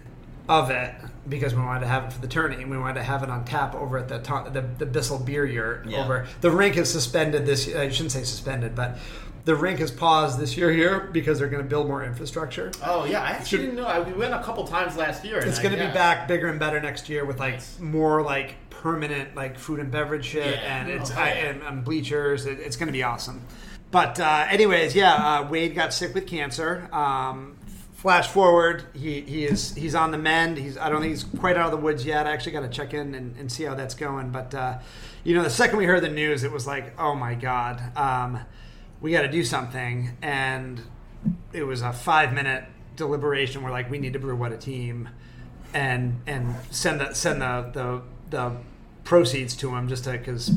of it, because we wanted to have it for the tourney, and we wanted to have it on tap over at the Bissell Beer Yurt. Yeah. Over the rink is suspended this. I shouldn't say suspended, but the rink is paused this year here because they're going to build more infrastructure. Oh, yeah. I actually didn't know. We went a couple times last year. It's going to be back bigger and better next year with, like, more, like, permanent, like, food and beverage shit and bleachers. It's going to be awesome. But Wade got sick with cancer. Flash forward, he's on the mend. I don't think he's quite out of the woods yet. I actually got to check in and see how that's going. But, the second we heard the news, it was like, oh, my God. We got to do something, and it was a 5-minute deliberation. We're like, we need to brew What a Team, and send the proceeds to him, just because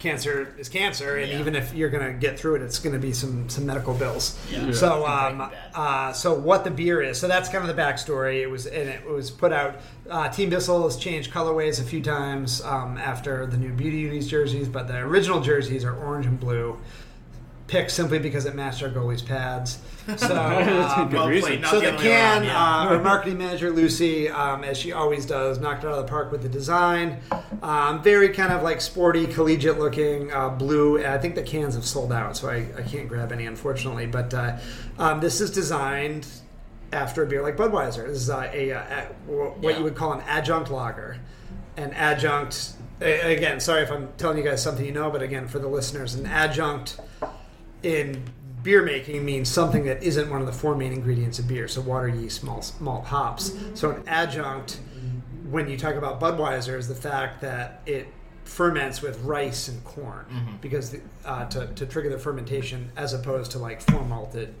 cancer is cancer, and even if you're gonna get through it, it's gonna be some medical bills. Yeah. So so what the beer is. So that's kind of the backstory. It was put out. Team Bissell has changed colorways a few times after the new Beauty Unis jerseys, but the original jerseys are orange and blue. Pick simply because it matched our goalie's pads. So, our marketing manager Lucy, as she always does, knocked it out of the park with the design. Very kind of like sporty, collegiate looking blue. I think the cans have sold out, so I can't grab any, unfortunately. But this is designed after a beer like Budweiser. This is what you would call an adjunct lager, an adjunct. Again, sorry if I'm telling you guys something you know, but again, for the listeners, an adjunct in beer making means something that isn't one of the four main ingredients of beer. So water, yeast, malt, hops. So an adjunct when you talk about Budweiser is the fact that it ferments with rice and corn, mm-hmm. because to trigger the fermentation as opposed to like flour malted.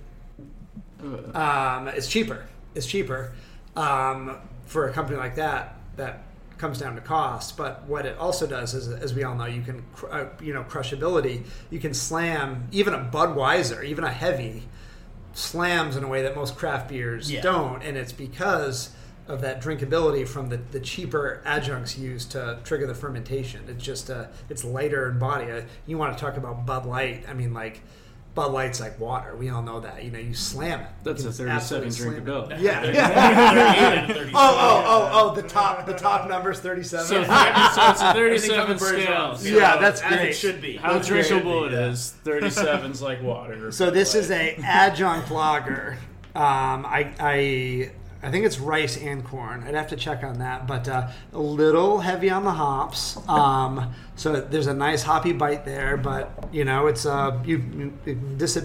It's cheaper. It's cheaper for a company like that. That comes down to cost, but what it also does is, as we all know, you can crushability. You can slam even a Budweiser, even a heavy, slams in a way that most craft beers don't, and it's because of that drinkability from the cheaper adjuncts used to trigger the fermentation. It's just it's lighter in body. You want to talk about Bud Light? I mean, like. Bud Light's like water. We all know that. You know, you slam it. That's a 37 drinkability. Yeah. The top number's 37. So it's a 37 scale. Yeah, that's great. As it should be. How drinkable it is. 37's like water. So this is a adjunct lager. I think it's rice and corn. I'd have to check on that, but a little heavy on the hops. So there's a nice hoppy bite there, but you know it's this would be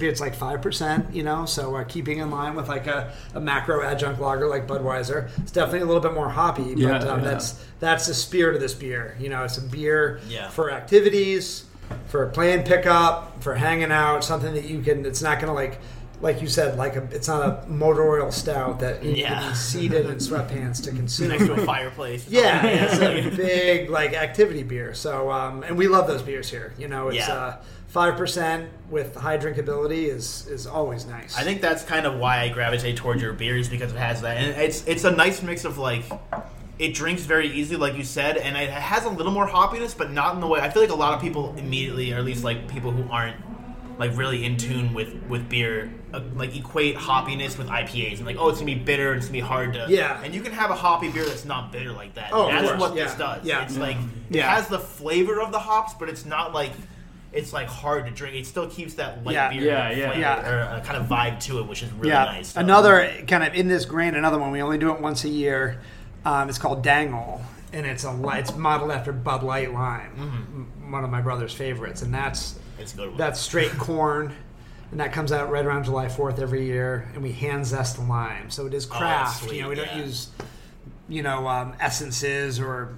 it's like 5%. You know, so keeping in line with like a macro adjunct lager like Budweiser, it's definitely a little bit more hoppy. But that's the spirit of this beer. You know, it's a beer for activities, for playing pickup, for hanging out, something that you can. It's not going to like you said, it's not a motor oil stout that you can be seated in sweatpants to consume. Next to a fireplace. Yeah, it's a big activity beer. So, and we love those beers here. You know, it's 5% with high drinkability is always nice. I think that's kind of why I gravitate towards your beers because it has that, and it's a nice mix of like. It drinks very easily, like you said, and it has a little more hoppiness, but not in the way I feel like a lot of people immediately, or at least like people who aren't. Like really in tune with beer, like equate hoppiness with IPAs and like it's gonna be bitter, it's gonna be hard to And you can have a hoppy beer that's not bitter like that. Oh, that's what this does. Yeah. It's like it has the flavor of the hops, but it's not like it's like hard to drink. It still keeps that light beer flavor or kind of vibe to it, which is really nice. So. Another kind of in this grain, another one we only do it once a year. It's called Dangle, and it's modeled after Bud Light Lime, one of my brother's favorites, and that's. That's straight corn, and that comes out right around July 4th every year, and we hand zest the lime. So it is craft. You know, we don't use, essences or,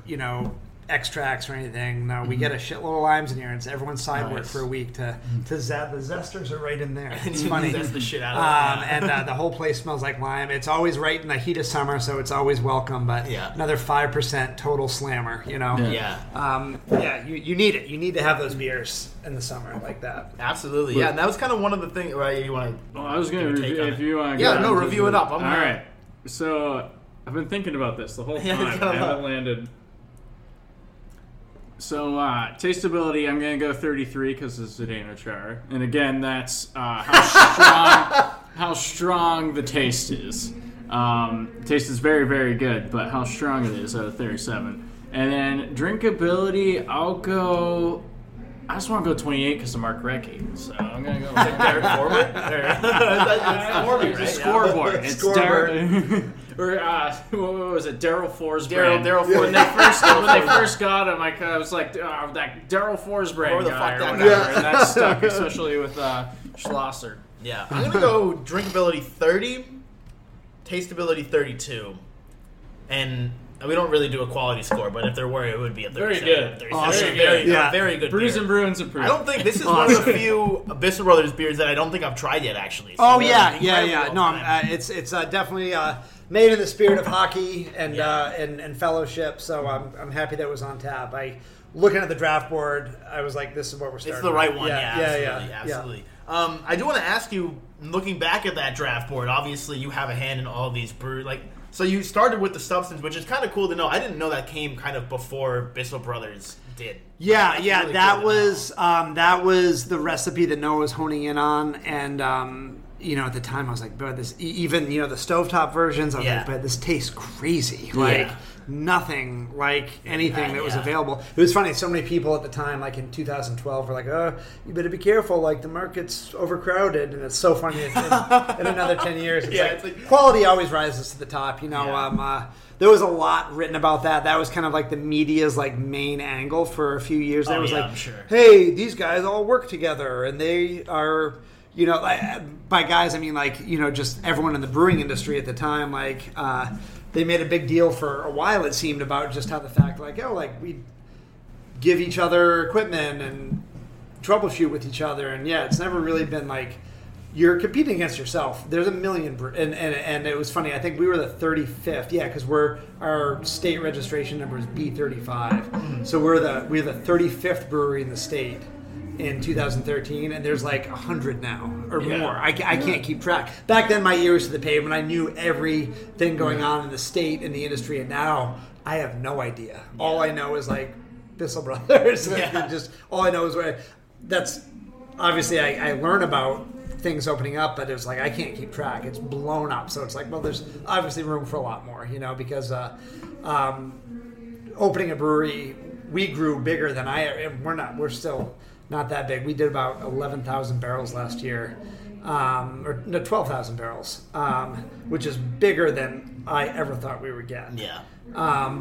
extracts or anything. No, we get a shitload of limes in here, and it's everyone's side work for a week to zest. The zesters are right in there. It's funny. Zest the shit out of it. And the whole place smells like lime. It's always right in the heat of summer, so it's always welcome. But another 5% total slammer. You know. Yeah. You need it. You need to have those beers in the summer like that. Absolutely. But, and that was kind of one of the things. Right? You want to? Well, I was going to review if you want. Yeah. No. Review it up. All right. So I've been thinking about this the whole time. I haven't landed. So, tasteability, I'm going to go 33 because it's Zdeno Char. And again, that's how strong the taste is. Taste is very, very good, but how strong it is out of 37. And then drinkability, I just want to go 28 because of Mark Recchi. So I'm going to go like Derek Forward. It's scoreboard. It's Derek. Or what was it? Daryl Forsberg. Daryl Forsberg. When they first got him, I was like, oh, that Daryl Forsberg guy or whatever. And that stuck, especially with Schlosser. Yeah. I'm going to go drinkability 30, tasteability 32. And we don't really do a quality score, but if there were, it would be a 37. Very good. 37. Awesome. Very good Brews beer. And Bruins approved. I don't think this is one of the few Bissell Brothers beers that I don't think I've tried yet, actually. So No, it's definitely... made in the spirit of hockey and fellowship, so I'm happy that it was on tap. Looking at the draft board, I was like, "This is what we're starting." It's the right one, absolutely. Yeah. I do want to ask you, looking back at that draft board, obviously you have a hand in all these brews. So you started with the substance, which is kind of cool to know. I didn't know that came kind of before Bissell Brothers did. Really that cool was that was the recipe that Noah was honing in on, and. At the time I was like, but this even the stovetop versions. I was like, but this tastes crazy, nothing like anything that was available. It was funny. So many people at the time, like in 2012, were like, "Oh, you better be careful. Like the market's overcrowded." And it's so funny. In another 10 years, it's like quality always rises to the top. There was a lot written about that. That was kind of like the media's main angle for a few years. There was "Hey, these guys all work together, and they are." By guys, I mean, just everyone in the brewing industry at the time, they made a big deal for a while, it seemed, about just how the fact, like, oh, like, we give each other equipment and troubleshoot with each other. And, yeah, it's never really been, like, you're competing against yourself. There's a million and it was funny. I think we were the 35th. Yeah, because our state registration number is B35. So we're the 35th brewery in the state in 2013, and there's like 100 now or more. I can't keep track. Back then, my ear was to the pavement. I knew everything going on in the state and the industry, and now I have no idea. All I know is like Bissell Brothers. Yeah. Just all I know is where. That's obviously I learn about things opening up, but it was like I can't keep track. It's blown up, so it's like, well, there's obviously room for a lot more, because opening a brewery, we grew bigger than we're still not that big. We did about 11,000 barrels last year, 12,000 barrels, which is bigger than I ever thought we would get. Yeah.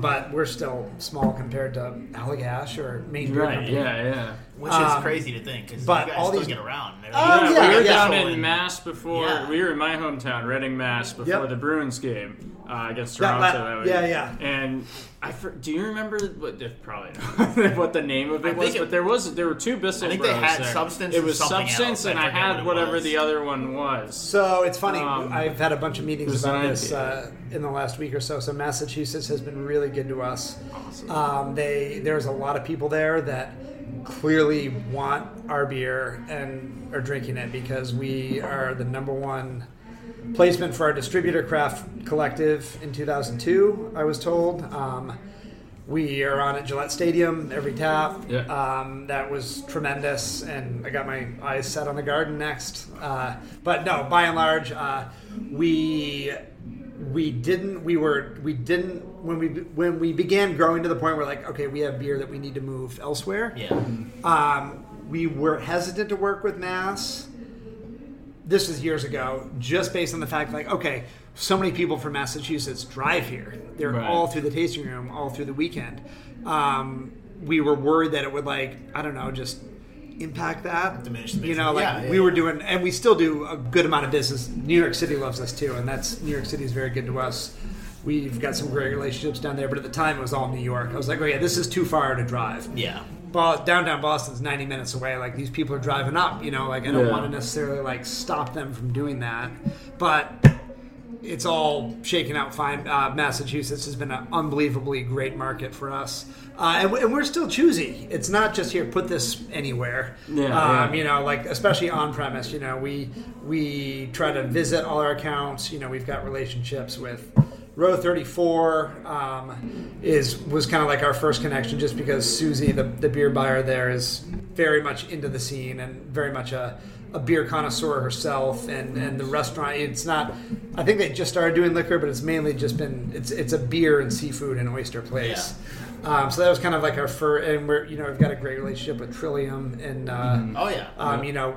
But we're still small compared to Allagash or Maine. Right, yeah. Which is crazy to think, because you guys still get around. We were down in Mass before. Yeah. We were in my hometown, Reading, Mass, before the Bruins game against Toronto. And do you remember what the name of it was? But there were two Bissell Brothers. I think they had Substance. It was Substance, and I had whatever the other one was. So it's funny. I've had a bunch of meetings about this in the last week or so. So Massachusetts has been really good to us. Awesome. There's a lot of people there that clearly want our beer and are drinking it, because we are the number one placement for our distributor craft collective in 2002, I was told. We are on at Gillette Stadium, every tap. Yeah. That was tremendous, and I got my eyes set on the garden next. But no, by and large, when we began growing to the point where, like, okay, we have beer that we need to move elsewhere. Yeah. We were hesitant to work with Mass. This is years ago, just based on the fact, like, okay, so many people from Massachusetts drive here. They're all through the tasting room, all through the weekend. We were worried that it would, like, I don't know, just impact that. Diminish the business. We were doing, and we still do a good amount of business. New York City loves us too, and New York City is very good to us. We've got some great relationships down there, but at the time it was all New York. I was like, oh yeah, this is too far to drive. Yeah. Downtown Boston's 90 minutes away. Like, these people are driving up, I don't want to necessarily, like, stop them from doing that. But it's all shaking out fine. Massachusetts has been an unbelievably great market for us. And we're still choosy. It's not just here, put this anywhere. Especially on premise, we try to visit all our accounts. We've got relationships with Row 34 was kind of like our first connection, just because Susie, the beer buyer there, is very much into the scene and very much a beer connoisseur herself, and the restaurant, I think they just started doing liquor, but it's mainly just been, it's a beer and seafood and oyster place. Yeah. So that was kind of like our first, and we've got a great relationship with Trillium, and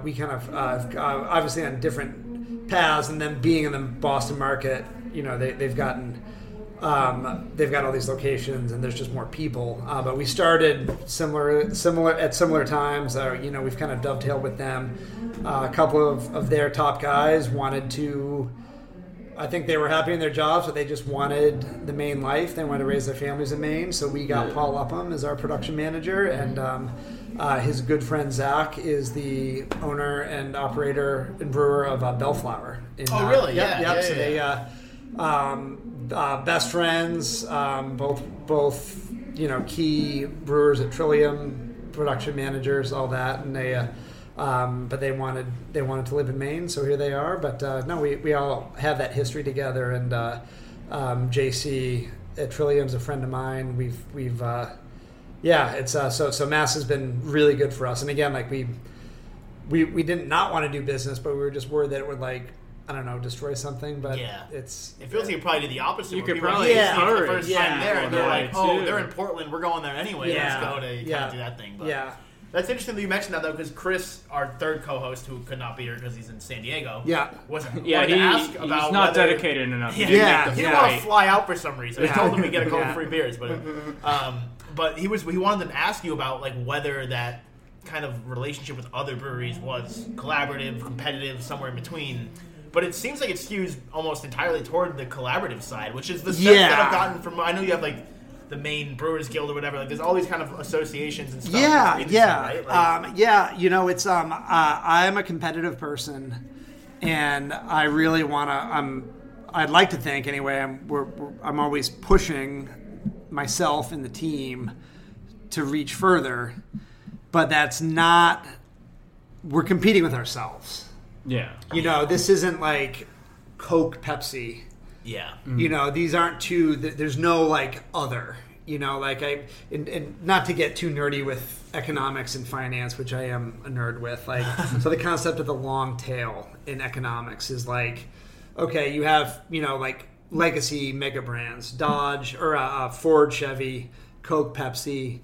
we kind of, obviously on different paths, and then being in the Boston market, they've got all these locations, and there's just more people. But we started similar at similar times. We've kind of dovetailed with them. A couple of their top guys wanted to. I think they were happy in their jobs, but they just wanted the Maine life. They wanted to raise their families in Maine. So we got Paul Upham as our production manager, and his good friend Zach is the owner and operator and brewer of Bellflower. Really? So they. Best friends, both key brewers at Trillium, production managers, all that, and they but they wanted to live in Maine, so here they are. But we all have that history together, and JC at Trillium's a friend of mine. So Mass has been really good for us, and again, like, we did not want to do business, but we were just worried that it would, like, I don't know, destroy something, but it feels like you probably do the opposite. You could probably the first time there, and they're like, oh, they're in Portland, we're going there anyway, let's go to do that thing. But that's interesting that you mentioned that, though, because Chris, our third co-host, who could not be here because he's in San Diego, wasn't to ask about he's not dedicated enough. He didn't want to fly out for some reason. I told him we get a couple free beers, but he wanted to ask you about, like, whether that kind of relationship with other breweries was collaborative, competitive, somewhere in between. but it seems like it skews almost entirely toward the collaborative side, which is the stuff that I've gotten from, I know you have like the Maine Brewers Guild or whatever, like there's all these kind of associations and stuff. Right? Like, you know, it's, I'm a competitive person and I really want to, I'd like to think anyway, I'm always pushing myself and the team to reach further, but that's not, we're competing with ourselves. Yeah. You know, this isn't like Coke, Pepsi. Yeah. Mm-hmm. You know, these aren't two, there's no like other, you know, like and not to get too nerdy with economics and finance, which I am a nerd with, like, so the concept of the long tail in economics is like, okay, you have, you know, like legacy mega brands, Dodge or Ford, Chevy, Coke, Pepsi,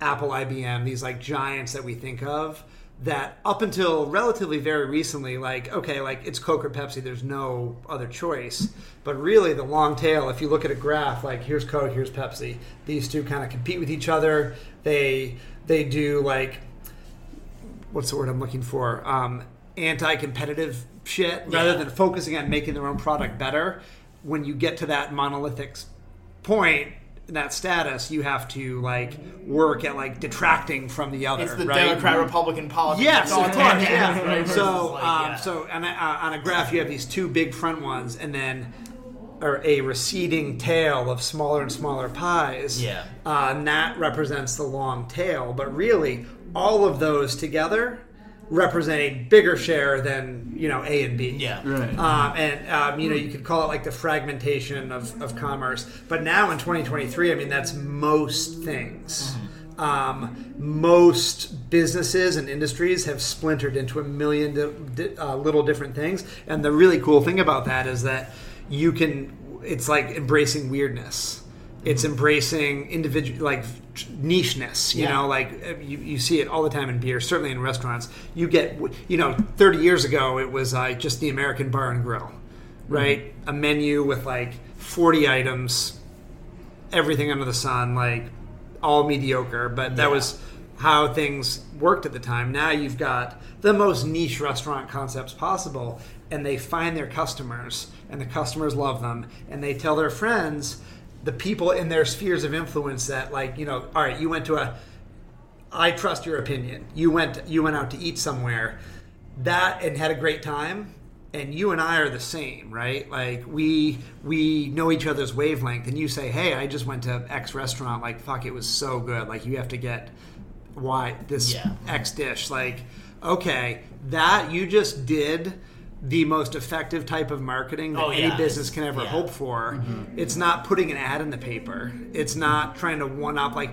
Apple, IBM, these like giants that we think of that up until relatively very recently, like, okay, like it's Coke or Pepsi, there's no other choice. But really the long tail, if you look at a graph, like here's Coke, here's Pepsi, these two kind of compete with each other. They do like, what's the word I'm looking for? Anti-competitive shit rather than focusing on making their own product better. When you get to that monolithic point, that status, you have to like work at like detracting from the other. It's the Democrat Republican politics. Yes, of course. So, so on a graph, you have these two big front ones, and then or a receding tail of smaller and smaller pies. Yeah, and that represents the long tail. But really, all of those together represent a bigger share than, you know, A and B. Yeah. Right. And, you know, you could call it like the fragmentation of commerce. But now in 2023, I mean, that's most things. Mm-hmm. Most businesses and industries have splintered into a million little different things. And the really cool thing about that is that you can, it's like embracing weirdness. It's embracing individual, like nicheness, you know, like you see it all the time in beer, certainly in restaurants. You get, you know, 30 years ago, it was just the American Bar and Grill, right? Mm-hmm. A menu with like 40 items, everything under the sun, like all mediocre, but that was how things worked at the time. Now you've got the most niche restaurant concepts possible, and they find their customers, and the customers love them, and they tell their friends, the people in their spheres of influence that, like, you know, all right, you went to a, I trust your opinion. You went out to eat somewhere, that and had a great time, and you and I are the same, right? Like we know each other's wavelength, and you say, hey, I just went to X restaurant, like fuck, it was so good. Like you have to get Y this X dish. Like okay, that you just did the most effective type of marketing that any business can ever hope for. Mm-hmm. It's not putting an ad in the paper. It's not trying to one-up, like,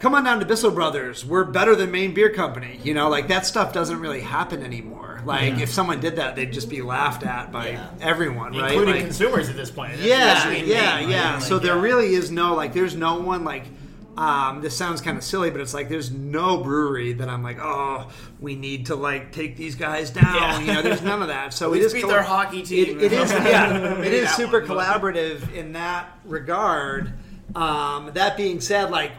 come on down to Bissell Brothers. We're better than Maine Beer Company. You know, like, that stuff doesn't really happen anymore. Like, if someone did that, they'd just be laughed at by everyone, right? Including like, consumers at this point. Yeah. Like, so there really is no, like, there's no one, like, this sounds kind of silly, but it's like there's no brewery that I'm like, oh, we need to like take these guys down. Yeah. You know, there's none of that. So it is their hockey team. It is, it is super collaborative in that regard. That being said, like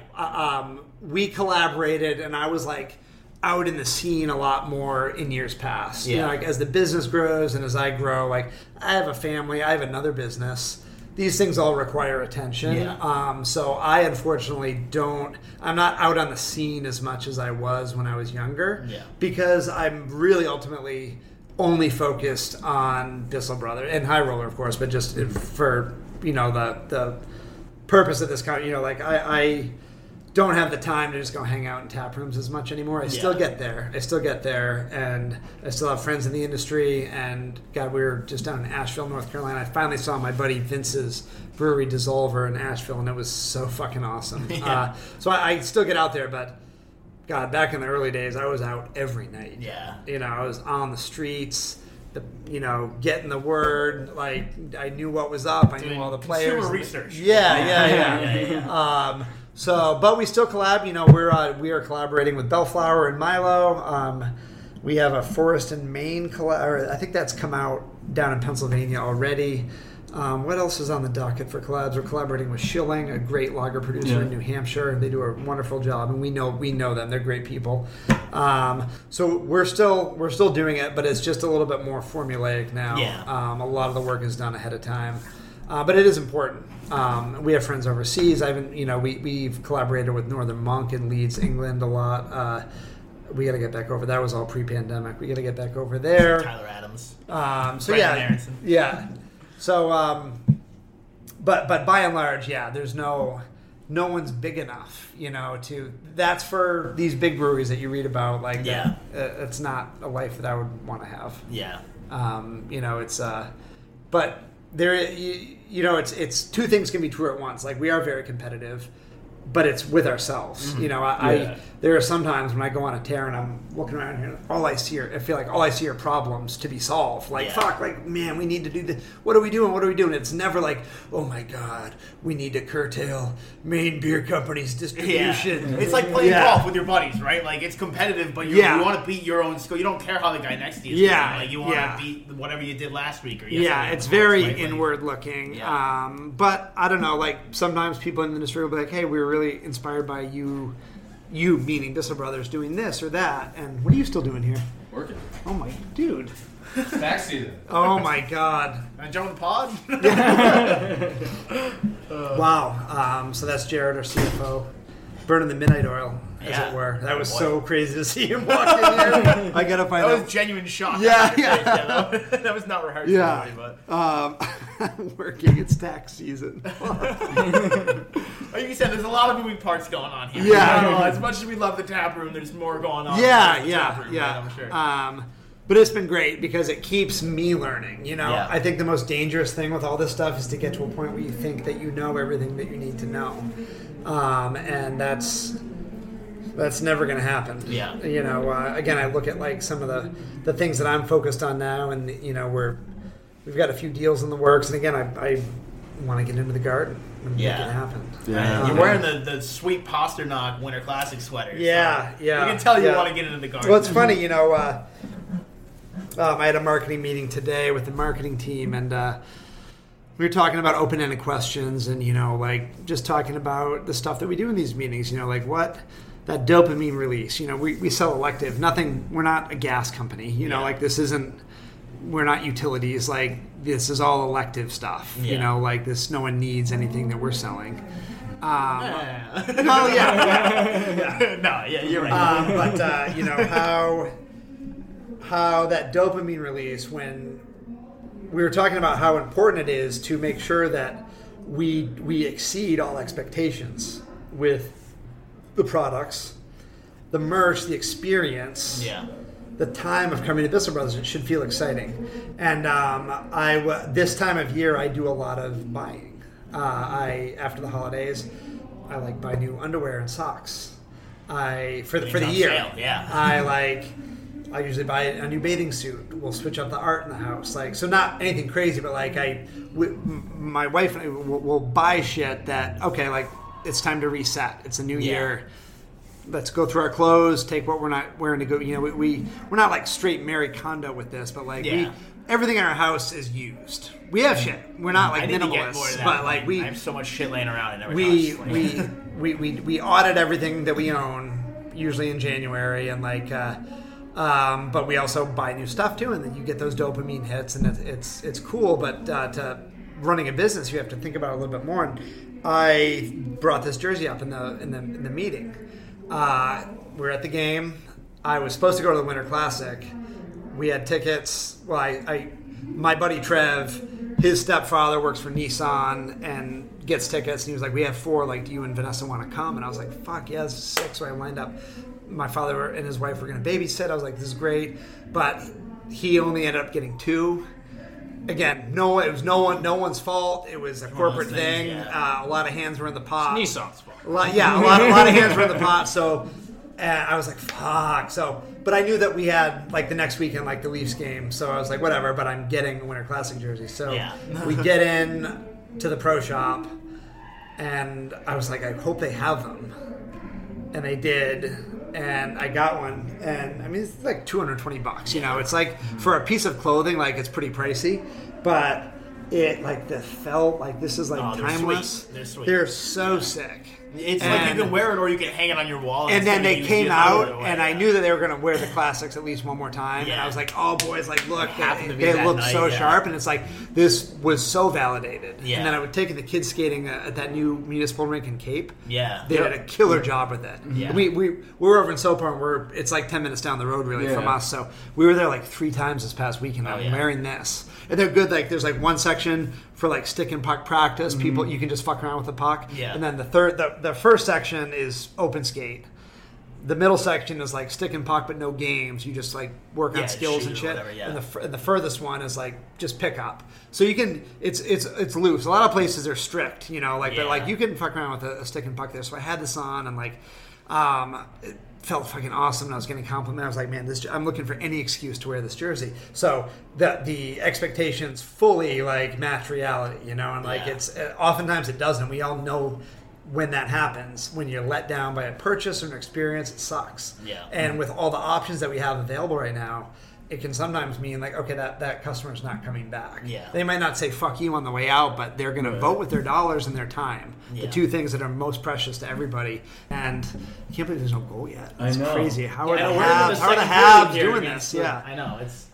we collaborated, and I was like out in the scene a lot more in years past. Yeah. You know, like as the business grows and as I grow, like I have a family, I have another business. These things all require attention. Yeah. So I unfortunately don't, I'm not out on the scene as much as I was when I was younger because I'm really ultimately only focused on Bissell Brothers and High Roller, of course, but just for, you know, the purpose of this kind, you know, like I don't have the time to just go hang out in tap rooms as much anymore. I still get there. And I still have friends in the industry. And God, we were just down in Asheville, North Carolina. I finally saw my buddy Vince's brewery Dissolver in Asheville, and it was so fucking awesome. So I still get out there, but God, back in the early days, I was out every night. Yeah, you know, I was on the streets. You know, getting the word, like I knew what was up. I knew all the players. Consumer research. So, but we still collab. You know, we are collaborating with Bellflower and Milo. We have a Forest and Maine collab. I think that's come out down in Pennsylvania already. What else is on the docket for collabs? We're collaborating with Schilling, a great lager producer in New Hampshire, and they do a wonderful job. And we know them; they're great people. So we're still doing it, but it's just a little bit more formulaic now. Yeah. A lot of the work is done ahead of time, but it is important. We have friends overseas. We've collaborated with Northern Monk in Leeds, England, a lot. We got to get back over. That was all pre-pandemic. We got to get back over there. Tyler Adams. So, but by and large, there's no one's big enough, that's for these big breweries that you read about. It's not a life that I would want to have. Yeah. But there, it's two things can be true at once. Like, we are very competitive, but it's with ourselves. Mm-hmm. There are some times when I go on a tear and I'm looking around here, I feel like all I see are problems to be solved. Man, we need to do this. What are we doing? It's never like, oh my God, we need to curtail Maine Beer Company's distribution. Yeah. It's like playing golf with your buddies, right? Like, it's competitive, but you want to beat your own score. You don't care how the guy next to you is playing. Like, you want to beat whatever you did last week. Or it's very inward looking. Yeah. But I don't know, like, sometimes people in the industry will be like, hey, we were really inspired by you meaning Bissell Brothers doing this or that, and what are you still doing here? Working. Oh my dude. Tax season. Oh my God. I jump the pod. Wow. So that's Jared, our CFO, burning the midnight oil, as it were. That was so crazy to see him walk in here. I gotta find out. That was genuine shock. That was not rehearsed. Yeah. Anyway, but. Working. It's tax season. Like you said, there's a lot of moving parts going on here. Yeah. As much as we love the tap room, there's more going on. Yeah, I'm sure. But it's been great because it keeps me learning. I think the most dangerous thing with all this stuff is to get to a point where you think that you know everything that you need to know, and that's never going to happen. Yeah. Again, I look at like some of the things that I'm focused on now, and we've got a few deals in the works, and again, I want to get into the garden. Yeah. Make it happen. Yeah. You're wearing the sweet Pasternak Winter Classic sweater. Yeah, so yeah. You can tell you want to get into the garden. Well, it's funny, I had a marketing meeting today with the marketing team, and we were talking about open-ended questions and, just talking about the stuff that we do in these meetings, that dopamine release. We sell elective. We're not a gas company. This isn't... We're not utilities. Like, this is all elective stuff. Yeah. No one needs anything that we're selling. You're right. How that dopamine release, when we were talking about how important it is to make sure that we exceed all expectations with the products, the merch, the experience. Yeah. The time of coming to Bissell Brothers, it should feel exciting. And this time of year, I do a lot of buying. After the holidays, I buy new underwear and socks. For the year. Sale, yeah. I usually buy a new bathing suit. We'll switch up the art in the house. So not anything crazy, but my wife and I will buy shit that, it's time to reset. It's a new year. Let's go through our clothes, take what we're not wearing to go. We're not straight Mary Kondo with this, but everything in our house is used. We have shit. We're not minimalists, but I have so much shit laying around. We audit everything that we own, usually in January, and but we also buy new stuff too, and then you get those dopamine hits, and it's cool. But to running a business, you have to think about it a little bit more. And I brought this jersey up in the meeting. We're at the game. I was supposed to go to the Winter Classic. We had tickets. Well, my buddy Trev, his stepfather works for Nissan and gets tickets. And he was like, "We have four. Do you and Vanessa want to come?" And I was like, "Fuck yeah, this is sick." So I lined up. My father and his wife were going to babysit. I was like, "This is great," but he only ended up getting two. Again, it was no one's fault. It was a corporate thing. Yeah. A lot of hands were in the pot. It's Nissan's fault. A lot of hands were in the pot. So I was like, fuck. So, but I knew that we had the next weekend, the Leafs game. So I was like, whatever. But I'm getting a Winter Classic jersey. So we get in to the pro shop, and I was like, I hope they have them, and they did. And I got one, and I mean, it's $220 bucks. It's for a piece of clothing, it's pretty pricey. But it like the felt like this is like timeless. Sweet. They're sweet. They're so sick. It's like you can wear it or you can hang it on your wall. And then they came out, and I knew that they were going to wear the classics at least one more time. Yeah. And I was like, oh, boys, like, look, they look so sharp. And it's like, this was so validated. Yeah. And then I would take the kids skating at that new municipal rink in Cape. Yeah. They did a killer job with it. Yeah. We were over in Sopar, and it's like 10 minutes down the road, really, from us. So we were there like 3 times this past weekend. I'm wearing this. And they're good. Like, there's like one section for like stick and puck practice. People, you can just fuck around with the puck. Yeah. And then the first section is open skate. The middle section is like stick and puck, but no games. You just like work on skills and shit. Whatever, yeah. And the furthest one is like just pick up. So you can it's loose. A lot of places are strict, you know. Like but like you can fuck around with a stick and puck there. So I had this on and like. It felt fucking awesome, and I was getting complimented. I was like, man, I'm looking for any excuse to wear this jersey. So the expectations fully like match reality, you know, and like it's oftentimes it doesn't. We all know when that happens, when you're let down by a purchase or an experience, it sucks. Yeah. And with all the options that we have available right now, it can sometimes mean like, okay, that customer's not coming back. Yeah. They might not say fuck you on the way out, but they're going to vote with their dollars and their time. Yeah. The 2 things that are most precious to everybody. And I can't believe there's no goal yet. It's crazy. How are the Habs doing this? Yeah. I know. It's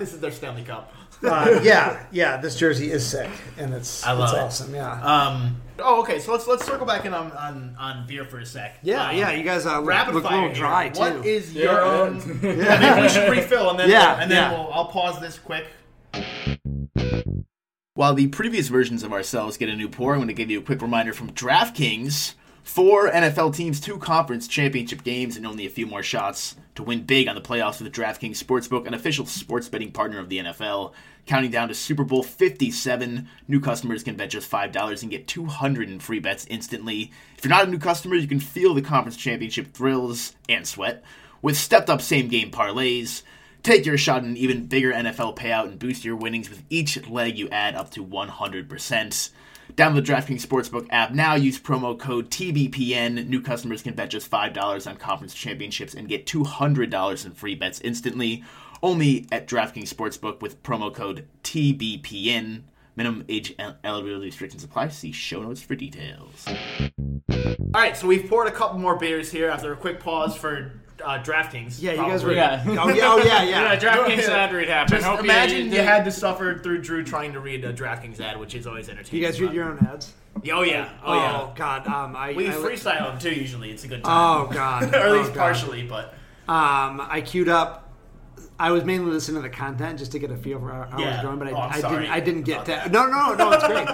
this is their Stanley Cup. This jersey is sick, and it's awesome. Yeah. Okay. So let's circle back in on beer for a sec. Yeah, you guys look a little dry here. Too. What is your own? Yeah, maybe we should refill, and then I'll pause this quick. While the previous versions of ourselves get a new pour, I'm going to give you a quick reminder from DraftKings. 4 NFL teams, 2 conference championship games, and only a few more shots to win big on the playoffs with DraftKings Sportsbook, an official sports betting partner of the NFL. Counting down to Super Bowl 57, new customers can bet just $5 and get $200 in free bets instantly. If you're not a new customer, you can feel the conference championship thrills and sweat with stepped-up same-game parlays. Take your shot at an even bigger NFL payout and boost your winnings with each leg you add up to 100%. Download the DraftKings Sportsbook app now. Use promo code TBPN. New customers can bet just $5 on conference championships and get $200 in free bets instantly. Only at DraftKings Sportsbook with promo code TBPN. Minimum age and eligibility restrictions apply. See show notes for details. All right, so we've poured a couple more beers here after a quick pause for DraftKings. Yeah, you guys were. Yeah. Oh yeah. DraftKings ad read happened. Just imagine you had to suffer through Drew trying to read a DraftKings ad, which is always entertaining. You guys read your own ads? Oh yeah. Oh god. We freestyle them too. Usually, it's a good time. Oh god. Or at least partially, but. I queued up. I was mainly listening to the content just to get a feel for how I was going, but I didn't get that. No, it's great.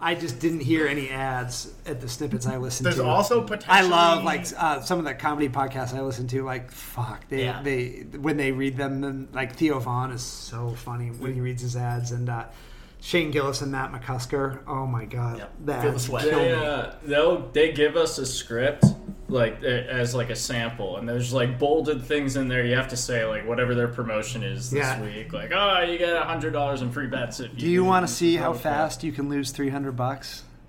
I just didn't hear any ads at the snippets I listened to. There's also potential. I love like some of the comedy podcasts I listen to. Like fuck, they when they read them, then, like Theo Vaughn is so funny when he reads his ads, and Shane Gillis and Matt McCusker. Oh my god, that feel the sweat. They give us a script. Like as like a sample, and there's like bolded things in there. You have to say like whatever their promotion is this week. Like you get $100 in free bets. If do you want to see how fast you can lose $300?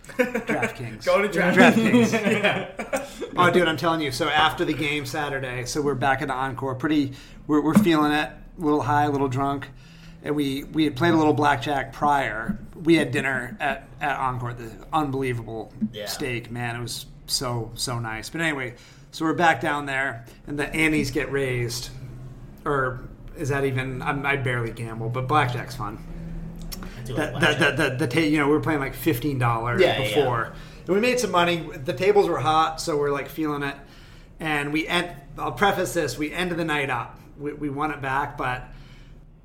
DraftKings. Go to DraftKings. Oh, dude, I'm telling you. So after the game Saturday, so we're back at the Encore. We're feeling it. A little high, a little drunk, and we had played a little blackjack prior. We had dinner at Encore. The unbelievable steak, man. It was. So nice. But anyway, so we're back down there, and the annies get raised. Or is that even... I barely gamble, but blackjack's fun. We were playing like $15 before. Yeah. And we made some money. The tables were hot, so we're like feeling it. And I'll preface this, we ended the night up. We won it back, but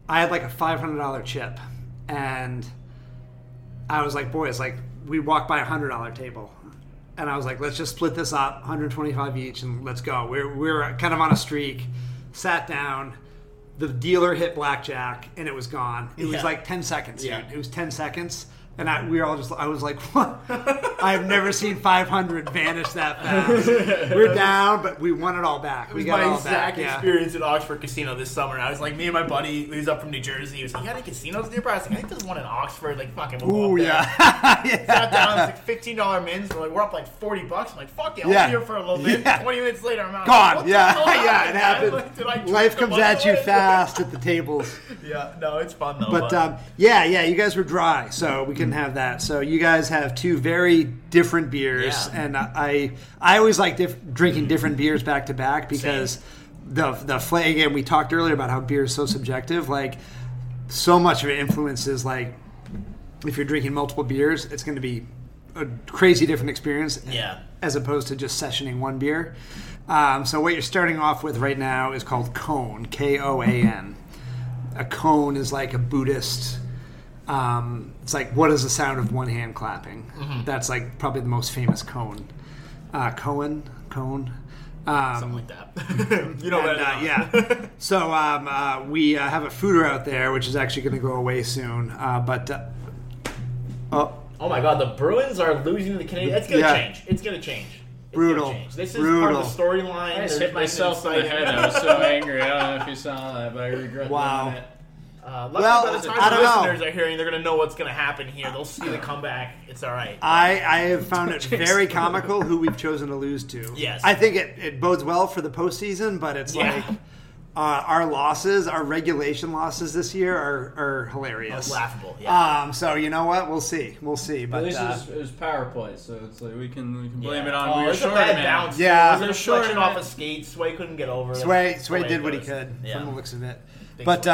I had like a $500 chip. And I was like, boys, like we walked by a $100 table. And I was like, let's just split this up, 125 each, and let's go. We're kind of on a streak. Sat down. The dealer hit blackjack, and it was gone. It was like 10 seconds, dude. It was 10 seconds. And I was like, what? I've never seen 500 vanish that fast. We're down, but we won it all back. It was my exact experience at Oxford Casino this summer. And I was like, me and my buddy, who's up from New Jersey, he was like, you got any casinos nearby? I was like, I think there's one in Oxford. Like, fucking move yeah. Sat down, it's like $15 mins. We're up like $40. I'm like, fuck it, I'll be here for a little bit. Yeah. 20 minutes later, I'm out. Gone. Like, yeah, it happened. Like, life comes at you fast at the tables. Yeah, no, it's fun though. But you guys were dry, so we could have that. So you guys have two very different beers, and I always like drinking different beers back to back because the flavor. Again, we talked earlier about how beer is so subjective. Like, so much of it influences. Like, if you're drinking multiple beers, it's going to be a crazy different experience. Yeah. As opposed to just sessioning one beer. So what you're starting off with right now is called Koan, Koan. A koan is like a Buddhist. It's like, what is the sound of one hand clapping? Mm-hmm. That's like probably the most famous koan. Koan. Something like that. You know what I mean? Yeah. So we have a fooder out there, which is actually going to go away soon. Oh my God, the Bruins are losing to the Canadiens. It's going to change. It's going to change. Brutal. This is part of the storyline. I just hit myself in the head. I was so angry. I don't know if you saw that, but I regret doing that. Well, by the time listeners are hearing, they're going to know what's going to happen here. They'll see the comeback. It's all right. I have found it very comical who we've chosen to lose to. Yes. I think it bodes well for the postseason, but it's like our losses, our regulation losses this year are hilarious. Laughable, yeah. So you know what? We'll see. But at least it was power play, so it's like we can blame it on we were short, a bad bounce. Yeah. They were shorting off a skate. Sway couldn't get over it. Sway did what he could from the looks of it. But...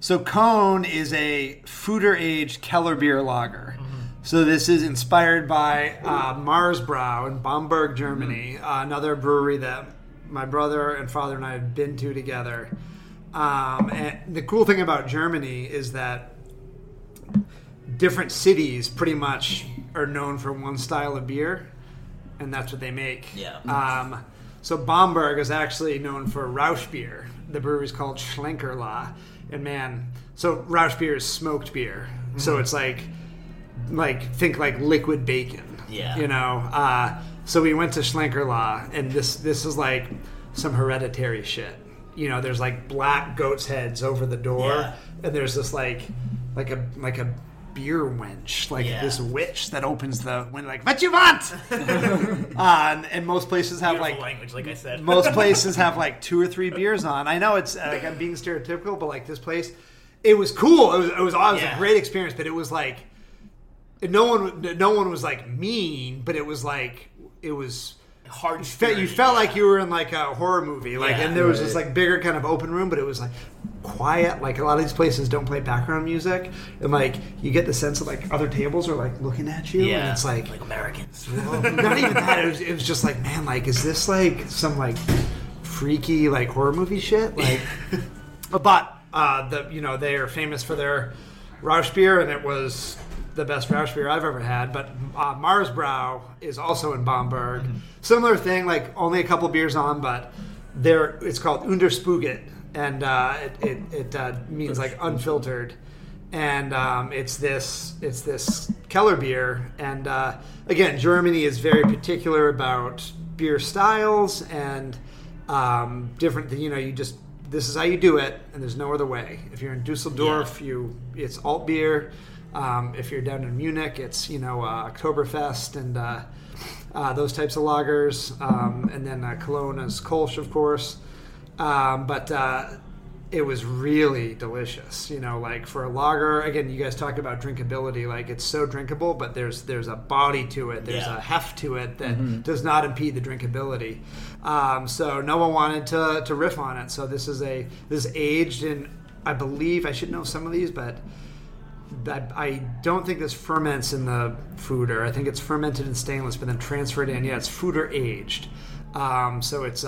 So Koan is a fooder-aged Keller beer lager. Mm-hmm. So this is inspired by Marsbrau in Bamberg, Germany, another brewery that my brother and father and I have been to together. And the cool thing about Germany is that different cities pretty much are known for one style of beer, and that's what they make. Yeah. So Bamberg is actually known for Rausch beer. The brewery is called Schlenkerla. And man, so Rausch beer is smoked beer. Mm-hmm. So it's like think like liquid bacon. Yeah. You know? So we went to Schlenkerla, and this is like some hereditary shit. You know, there's like black goat's heads over the door, and there's this like a beer wench, this witch that opens the window, like, what you want? And most places have beautiful language, like I said. Most places have like 2 or 3 beers on. I know it's like I'm being stereotypical, but like this place, it was cool. It was a great experience, but it was like no one was like mean, but it was like it was hard. You felt like you were in like a horror movie, and there was this like bigger kind of open room, but it was like quiet. Like a lot of these places don't play background music, and like you get the sense that like other tables are like looking at you, and it's like Americans. Well, not even that. It was just like, man, like is this like some like freaky like horror movie shit? Like, but they are famous for their Rausch beer, and it was the best Rausch beer I've ever had. But Marsbrau is also in Bamberg. Mm-hmm. Similar thing, like only a couple beers on, but it's called Unterspuget, and it means like unfiltered, and it's this Keller beer, and again, Germany is very particular about beer styles and different. You know, this is how you do it, and there's no other way. If you're in Dusseldorf, it's alt beer. If you're down in Munich, it's Oktoberfest and those types of lagers, and then Cologne is Kolsch, of course. But it was really delicious, like for a lager. Again, you guys talk about drinkability, like it's so drinkable, but there's a body to it. There's a heft to it that does not impede the drinkability. So Noah wanted to riff on it. So this is aged in, I believe, I should know some of these, but I don't think this ferments in the fooder. I think it's fermented in stainless, but then transferred in. Yeah, it's fooder aged. So it's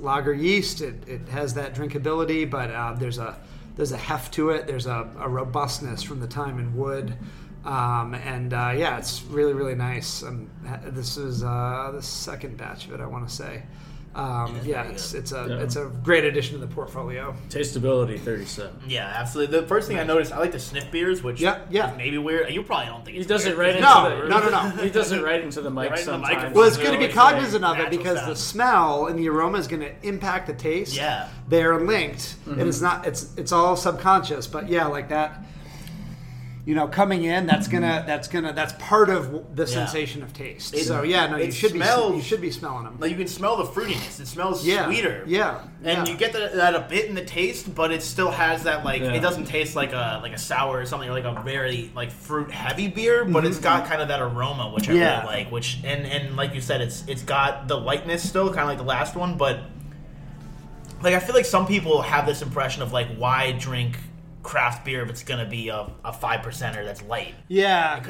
lager yeast. It has that drinkability, but there's a heft to it. There's a robustness from the time in wood, it's really really nice. This is the second batch of it, I want to say. It's a great addition to the portfolio. Tasteability 37. Yeah, absolutely. The first thing I noticed, I like to sniff beers, which is maybe weird. You probably don't think it's he does it right into the mic sometimes. Well, it's good to be cognizant of it because the smell and the aroma is going to impact the taste. Yeah, they're linked, and it's all subconscious. But yeah, like that. You know, coming in, that's part of the sensation of taste. You should be smelling them. Like you can smell the fruitiness. It smells sweeter. Yeah, and you get that a bit in the taste, but it still has that it doesn't taste like a sour or something or like a very fruit heavy beer, but it's got kind of that aroma which I really like. Which and like you said, it's got the lightness still, kind of like the last one, but like I feel like some people have this impression of why drink craft beer if it's going to be a 5%er that's light. Yeah.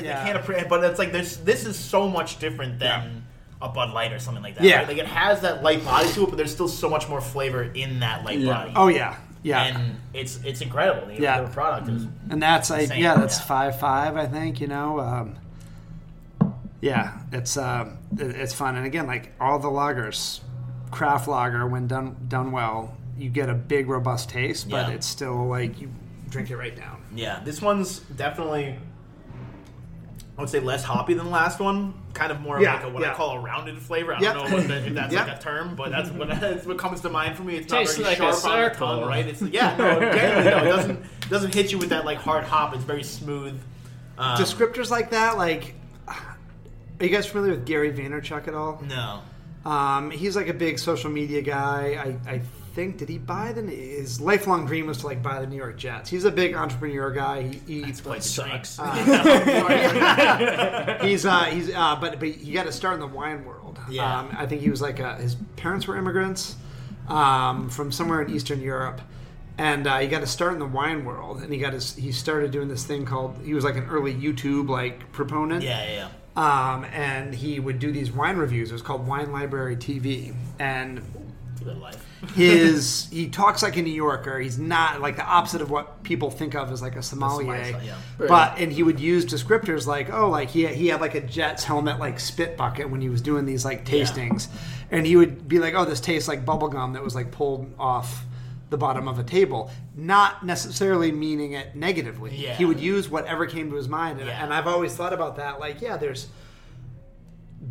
But it's this is so much different than a Bud Light or something like that. Yeah. Right? Like it has that light body to it, but there's still so much more flavor in that light body. Oh, yeah. Yeah. And it's incredible. The product is and that's insane. That's 5.5, I think, it's fun. And again, all the lagers, craft lager, when done well, you get a big, robust taste, but it's still you drink it right down. Yeah, this one's definitely, I would say, less hoppy than the last one. Kind of more of I call a rounded flavor. I don't know if that's a term, but that's what comes to mind for me. It's not very sharp on the tongue, right? It's it doesn't hit you with that hard hop. It's very smooth. Descriptors like that, are you guys familiar with Gary Vaynerchuk at all? No. He's a big social media guy. I think did he buy the his lifelong dream was to buy the New York Jets. He's a big entrepreneur guy. But he got to start in the wine world. Yeah. I think he was his parents were immigrants from somewhere in Eastern Europe, and he got to start in the wine world. And he started doing this thing called he was an early YouTube proponent. Yeah. And he would do these wine reviews. It was called Wine Library TV, and good life. He talks like a New Yorker. He's not the opposite of what people think of as a sommelier. But he would use descriptors he had a Jets helmet spit bucket when he was doing these tastings, and he would be oh, this tastes like bubblegum that was pulled off the bottom of a table, not necessarily meaning it negatively. Yeah. He would use whatever came to his mind, and I've always thought about that. There's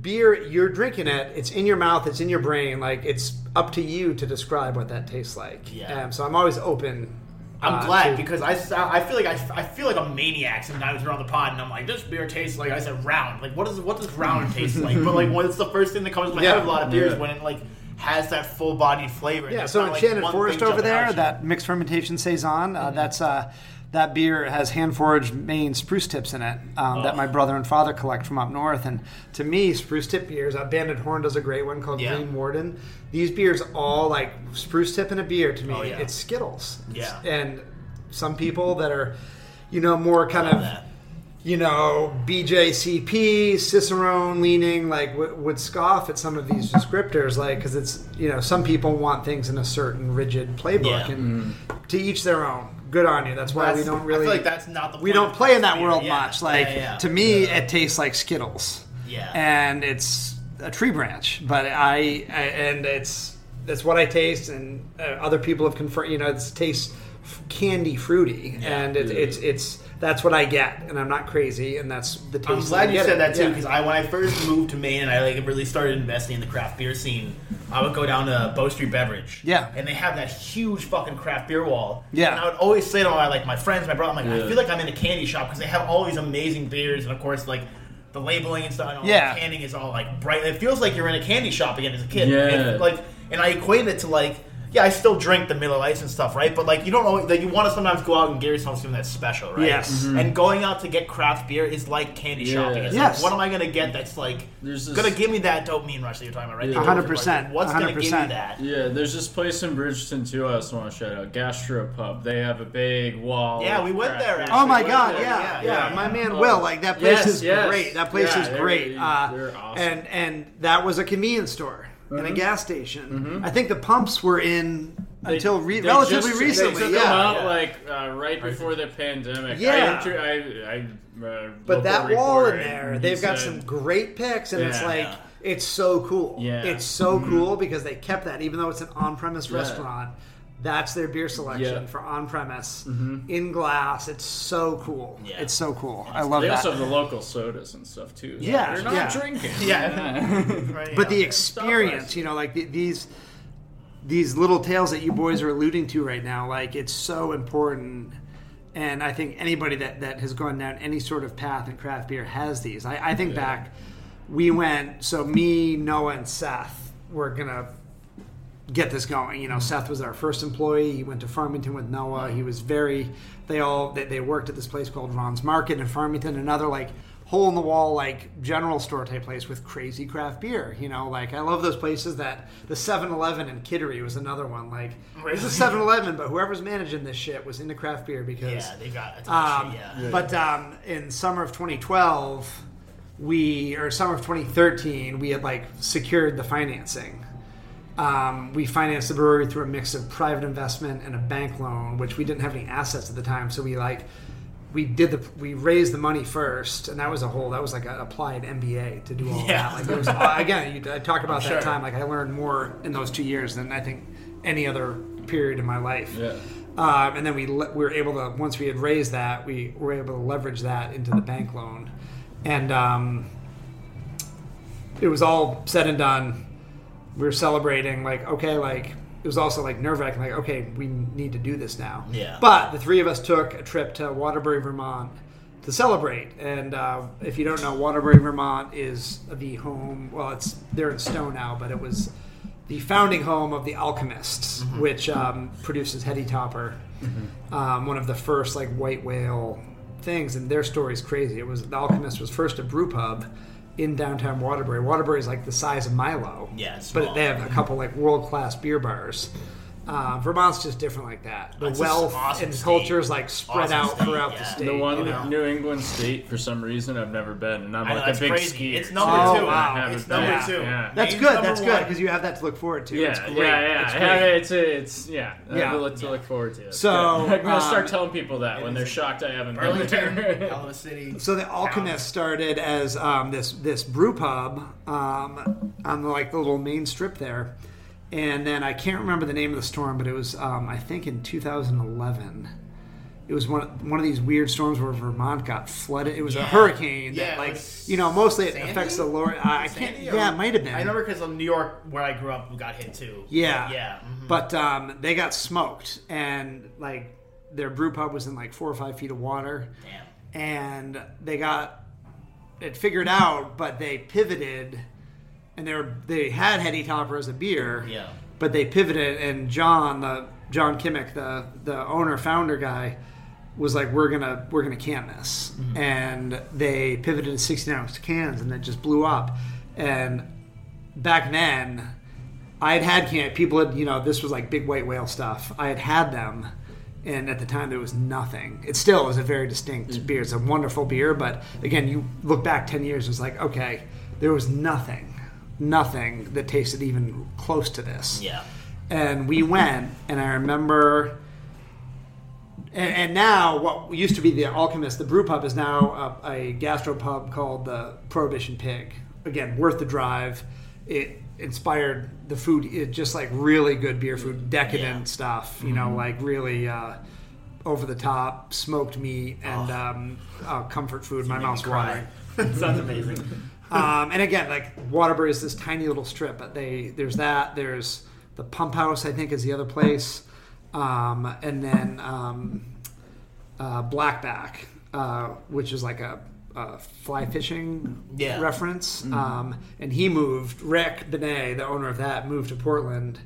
beer, you're drinking it, it's in your mouth, it's in your brain, it's up to you to describe what that tastes like. Yeah. So I'm always open. I'm glad because I feel like I feel like a maniac sometimes around the pod, and I'm this beer tastes like I said round. What does round taste like? But what's the first thing that comes to my head of a lot of beers when it has that full bodied flavor. Yeah. So Enchanted Forest over there, that mixed fermentation saison, that's that beer has hand-foraged Maine spruce tips in it that my brother and father collect from up north. And to me, spruce tip beers, Banded Horn does a great one called Green Warden. These beers all, spruce tip in a beer, to me, it's Skittles. Yeah. And some people that are, more kind of, that. BJCP, Cicerone leaning, would scoff at some of these descriptors, because it's, some people want things in a certain rigid playbook. Yeah. And to each their own. Good on you. That's why we don't really. I feel like that's not the point. We don't play in that world much. To me, it tastes like Skittles. Yeah. And it's a tree branch, but that's what I taste, and other people have confirmed. It tastes candy fruity, and it's that's what I get, and I'm not crazy, and that's the taste. I'm glad you said that too, because when I first moved to Maine and I really started investing in the craft beer scene, I would go down to Bow Street Beverage, and they have that huge fucking craft beer wall, and I would always say to my friends, my brother, I feel like I'm in a candy shop because they have all these amazing beers, and of course the labeling and stuff, and all the canning is all bright. It feels like you're in a candy shop again as a kid, and and I equate it to I still drink the Miller Lights and stuff, right? But you don't know, you want to sometimes go out and get yourself something that's special, right? Yes. Mm-hmm. And going out to get craft beer is like candy shopping. It's what am I going to get that's going to give me that dopamine rush that you're talking about, right? 100%. What's going to give me that? Yeah, there's this place in Bridgeton too I also want to shout out, Gastropub. They have a big wall. Yeah, we went there. Actually. Oh my god, yeah. My man Will, that place is great. That place is great. They're awesome. And that was a convenience store. Mm-hmm. In a gas station. Mm-hmm. I think the pumps were in until relatively recently. They took them out right before the pandemic. Yeah. But that wall in there, they've got some great picks, and it's It's so cool. Yeah. It's so cool because they kept that, even though it's an on-premise restaurant. That's their beer selection for on-premise in glass. It's so cool. Yeah. It's so cool. I love that. They also have the local sodas and stuff too. Yeah, they're not drinking. Right, but the experience, you know, like these little tales that you boys are alluding to right now, like it's so important. And I think anybody that has gone down any sort of path in craft beer has these. I think back, we went. So me, Noah, and Seth were gonna get this going. You know, Seth was our first employee. He went to Farmington with Noah. He was they worked at this place called Ron's Market in Farmington, another like hole in the wall, like general store type place with crazy craft beer. You know, like I love those places that the 7-Eleven in Kittery was another one. Like it's a 7-Eleven, but whoever's managing this shit was into craft beer because they got it. But in summer of 2012, summer of 2013, we had like secured the financing. We financed the brewery through a mix of private investment and a bank loan, which we didn't have any assets at the time. So we raised the money first, and that was like an applied MBA to do all that. Like it was I talked about that time. Like I learned more in those 2 years than I think any other period in my life. Yeah. And then we were able to, once we had raised that, we were able to leverage that into the bank loan, and it was all said and done. We were celebrating, like, okay, like, it was also, like, nerve-wracking, like, okay, we need to do this now. Yeah. But the three of us took a trip to Waterbury, Vermont to celebrate. And if you don't know, Waterbury, Vermont is the home, well, they're in Stowe now, but it was the founding home of the Alchemists, which produces Heady Topper, one of the first, like, white whale things. And their story's crazy. It was, the Alchemist was first a brew pub in downtown Waterbury. Waterbury is like the size of Milo. Yes, yeah, but they have a couple like world-class beer bars. Vermont's just different like that. The wealth and culture is like spread out throughout the state. The one New England state, for some reason, I've never been, and I'm like a big skier. It's number two. Wow. It's number two. Yeah. That's good. That's good because you have that to look forward to. Yeah, it's great. It's to look forward to. So I'm gonna start telling people that when they're shocked I haven't been there. So the Alchemist started as this brew pub on the little main strip there. And then I can't remember the name of the storm, but it was, I think, in 2011. It was one of these weird storms where Vermont got flooded. It was a hurricane that, like, you know, mostly it affects the lower. I can't. Yeah, it might have been. I remember because New York, where I grew up, got hit too. Yeah. But they got smoked, and like their brew pub was in like 4 or 5 feet of water. Damn. And they got it figured out, but they pivoted. And they had Heady Topper as a beer, but they pivoted. And John Kimmick, the owner founder guy, was like, we're gonna can this, and they pivoted to 16-ounce cans, and it just blew up. And back then, I had canned. People had, you know, this was like big white whale stuff. I had them. And at the time, there was nothing. It still is a very distinct beer. It's a wonderful beer, but again, you look back 10 years, it's like, okay, there was nothing that tasted even close to this. Yeah. And we went, and I remember, and now what used to be the Alchemist, the brew pub, is now a gastropub called the Prohibition Pig. Again, worth the drive. It inspired the food. It just like really good beer food, decadent stuff, you know, like really over the top, smoked meat, and comfort food. My mouth's watering. Sounds amazing. And again, like Waterbury is this tiny little strip, but there's the Pump House, I think, is the other place. And then Blackback, which is like a fly fishing reference. And he moved, Rick Benet, the owner of that, moved to Portland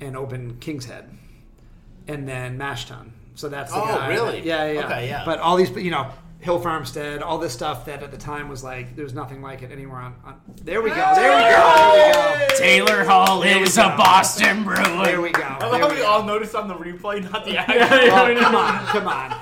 and opened King's Head. And then Mashton. So that's the guy. Oh, really? Yeah. Okay, yeah. But all these, you know, Hill Farmstead, all this stuff that at the time was like, there's nothing like it anywhere on There we go. Taylor Hall is a Boston Bruin. There we go. I love how we all noticed on the replay, not the action. Oh, come on.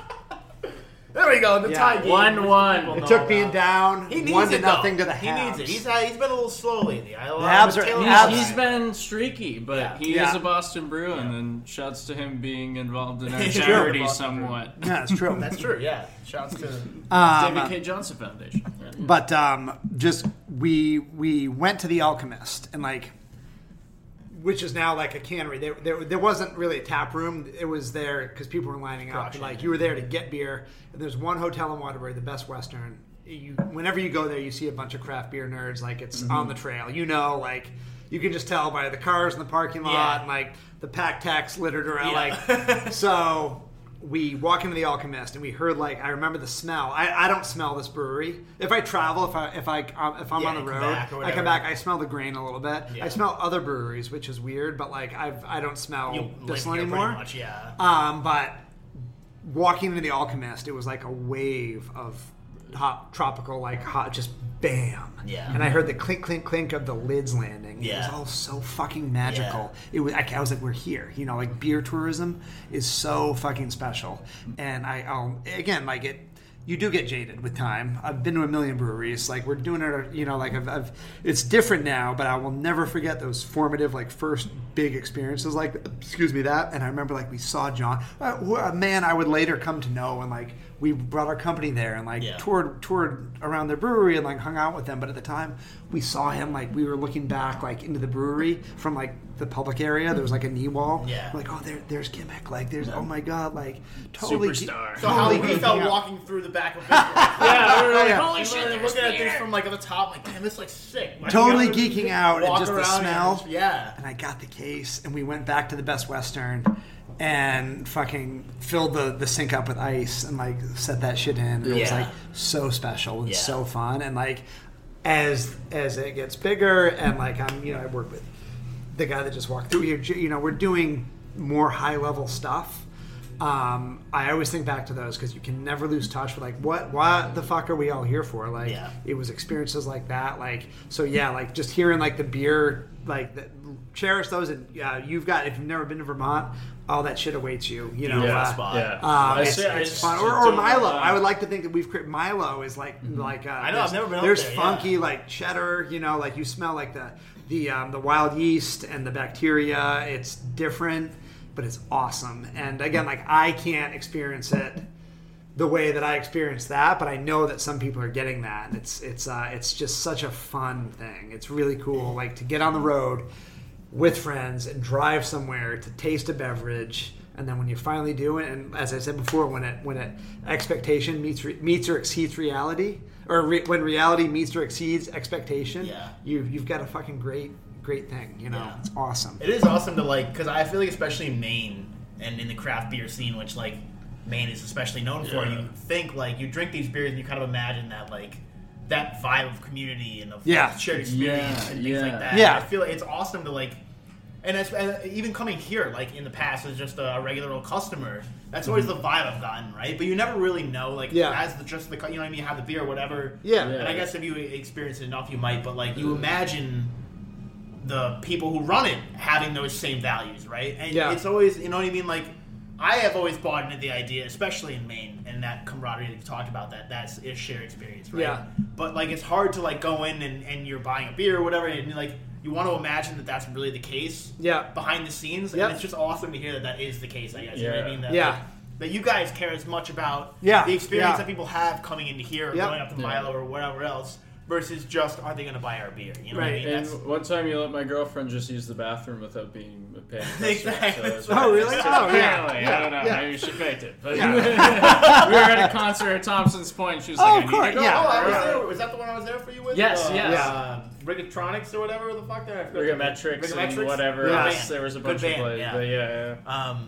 There we go. The tie game. 1-1. It took being down. He needs 1-0 to the Habs. He needs it. He's been a little slowly in the Habs. He's been streaky, but he is a Boston Bruin, and shouts to him being involved in our charity somewhat. Yeah, that's true. That's true. Yeah, shouts to David K. Johnson Foundation. But just we went to the Alchemist, and like, which is now like a cannery. There wasn't really a tap room. It was there because people were lining up. Like, you were there to get beer. And there's one hotel in Waterbury, the Best Western. Whenever you go there, you see a bunch of craft beer nerds. Like, it's on the trail. You know, like, you can just tell by the cars in the parking lot and like the pack tacks littered around. Like, so we walk into the Alchemist and we heard, like, I remember the smell. I don't smell this brewery. If I travel, if I'm on the road, I come back, I smell the grain a little bit. Yeah. I smell other breweries, which is weird, but like I don't smell this one anymore. Pretty much, yeah. But walking into the Alchemist, it was like a wave of hot tropical, like hot, just bam. Yeah. And I heard the clink, clink, clink of the lids landing. Yeah. It was all so fucking magical. Yeah. It was. I was like, we're here. You know, like, beer tourism is so fucking special. And you do get jaded with time. I've been to a million breweries. Like, we're doing it, you know, like, it's different now, but I will never forget those formative, like, first big experiences, like, excuse me, that. And I remember, like, we saw John, a man I would later come to know, and, like, we brought our company there and, like, toured around their brewery and, like, hung out with them. But at the time, we saw him, like, we were looking back, like, into the brewery from, like, the public area. There was, like, a knee wall. Yeah. Like, oh, there's Gimmick. Like, there's, oh, my God, like, totally. Superstar. So how we felt walking through the back of it. Yeah, we were like, holy shit, they're looking at things from, like, on the top. Like, damn, this is, like, sick. Like, totally geeking out and just the smell. And and I got the case, and we went back to the Best Western and fucking filled the sink up with ice and, like, set that shit in. And it was, like, so special and so fun. And, like, as it gets bigger and, like, I'm, you know, I work with the guy that just walked through here. You know, we're doing more high-level stuff. I always think back to those because you can never lose touch with, like, what the fuck are we all here for? Like, it was experiences like that. Like, so, yeah, like, just hearing, like, the beer, like, cherish those. And if you've never been to Vermont, all that shit awaits you, you know. It's fun. Or Milo. I would like to think that we've created Milo is like I know I've never been. There's there, funky like cheddar, you know, like you smell like the wild yeast and the bacteria. It's different, but it's awesome. And again, like I can't experience it the way that I experienced that, but I know that some people are getting that, and it's just such a fun thing. It's really cool, like to get on the road with friends and drive somewhere to taste a beverage, and then when you finally do it, and as I said before, when it expectation meets or exceeds reality, or when reality meets or exceeds expectation, you've got a fucking great thing, you know. It's awesome. It is awesome to like, because I feel like especially in Maine and in the craft beer scene, which like Maine is especially known for, you think like you drink these beers and you kind of imagine that like that vibe of community and of shared experience and things like that. Yeah. I feel like it's awesome to like, and even coming here, like in the past as just a regular old customer, that's always the vibe I've gotten, right? But you never really know, like as the you know what I mean, have the beer or whatever. Yeah. And I guess if you experience it enough, you might. But like you imagine the people who run it having those same values, right? And it's always, you know what I mean, like. I have always bought into the idea, especially in Maine, and that camaraderie that you talked about, that's a shared experience, right? Yeah. But, like, it's hard to, like, go in and you're buying a beer or whatever, and, you're like, you want to imagine that that's really the case behind the scenes, and it's just awesome to hear that that is the case, I guess. You know what I mean? That, like, that you guys care as much about the experience that people have coming into here or going up to Milo or whatever else. Versus just, are they going to buy our beer? You know what I mean? And one time you let my girlfriend just use the bathroom without being paid. Exactly. So oh, really? Oh, yeah. I don't know. Maybe she faked it. But we were at a concert at Thompson's Point. And she was like, I need to go. Oh, I was there. Was that the one I was there for you with? Yes, yes. Rigatronics or whatever the fuck there? Rigametrics and whatever else. There was a bunch of plays. Yeah. But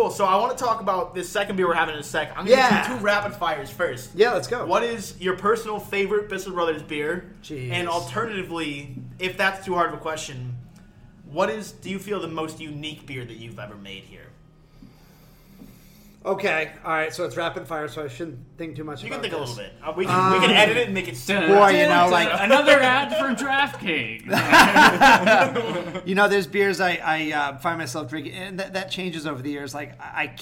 cool. So I want to talk about this second beer we're having in a sec. I'm going to do two rapid fires first. Yeah, let's go. What is your personal favorite Bissell Brothers beer? Jeez. And alternatively, if that's too hard of a question, what is, do you feel, the most unique beer that you've ever made here? Okay. All right. So it's rapid fire, so I shouldn't think too much about this. You can think a little bit. We can edit it and make it simple. Boy, you know, like... Another ad for DraftKings. You know, there's beers I find myself drinking, and that changes over the years. Like, I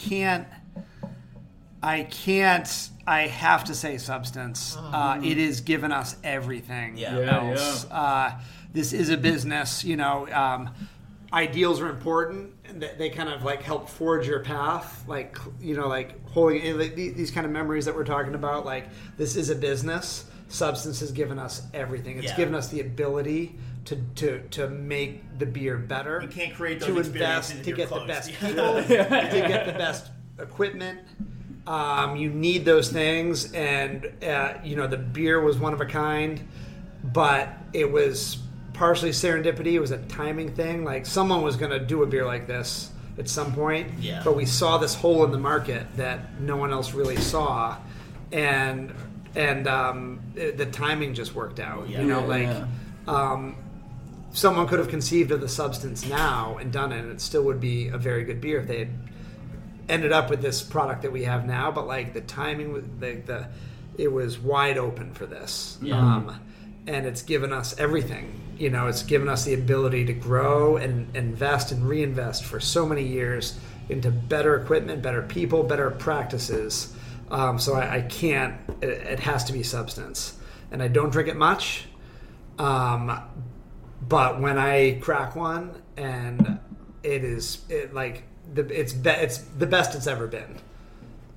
have to say substance. It has given us everything else. Yeah. This is a business, you know... ideals are important, and they kind of like help forge your path, like, you know, like holding these kind of memories that we're talking about, like this is a business, substance has given us everything. It's given us the ability to make the beer better. You can't create those experiences in your clothes. To invest, to get the best people, to get the best equipment. You need those things, and the beer was one of a kind, but it was partially serendipity. It was a timing thing. Like, someone was going to do a beer like this at some point, but we saw this hole in the market that no one else really saw, and the timing just worked out. Someone could have conceived of the substance now and done it, and it still would be a very good beer if they had ended up with this product that we have now. But like, the timing was it was wide open for this, and it's given us everything. It's given us the ability to grow and invest and reinvest for so many years into better equipment, better people, better practices. It has to be substance, and I don't drink it much. But when I crack one, and it's the best it's ever been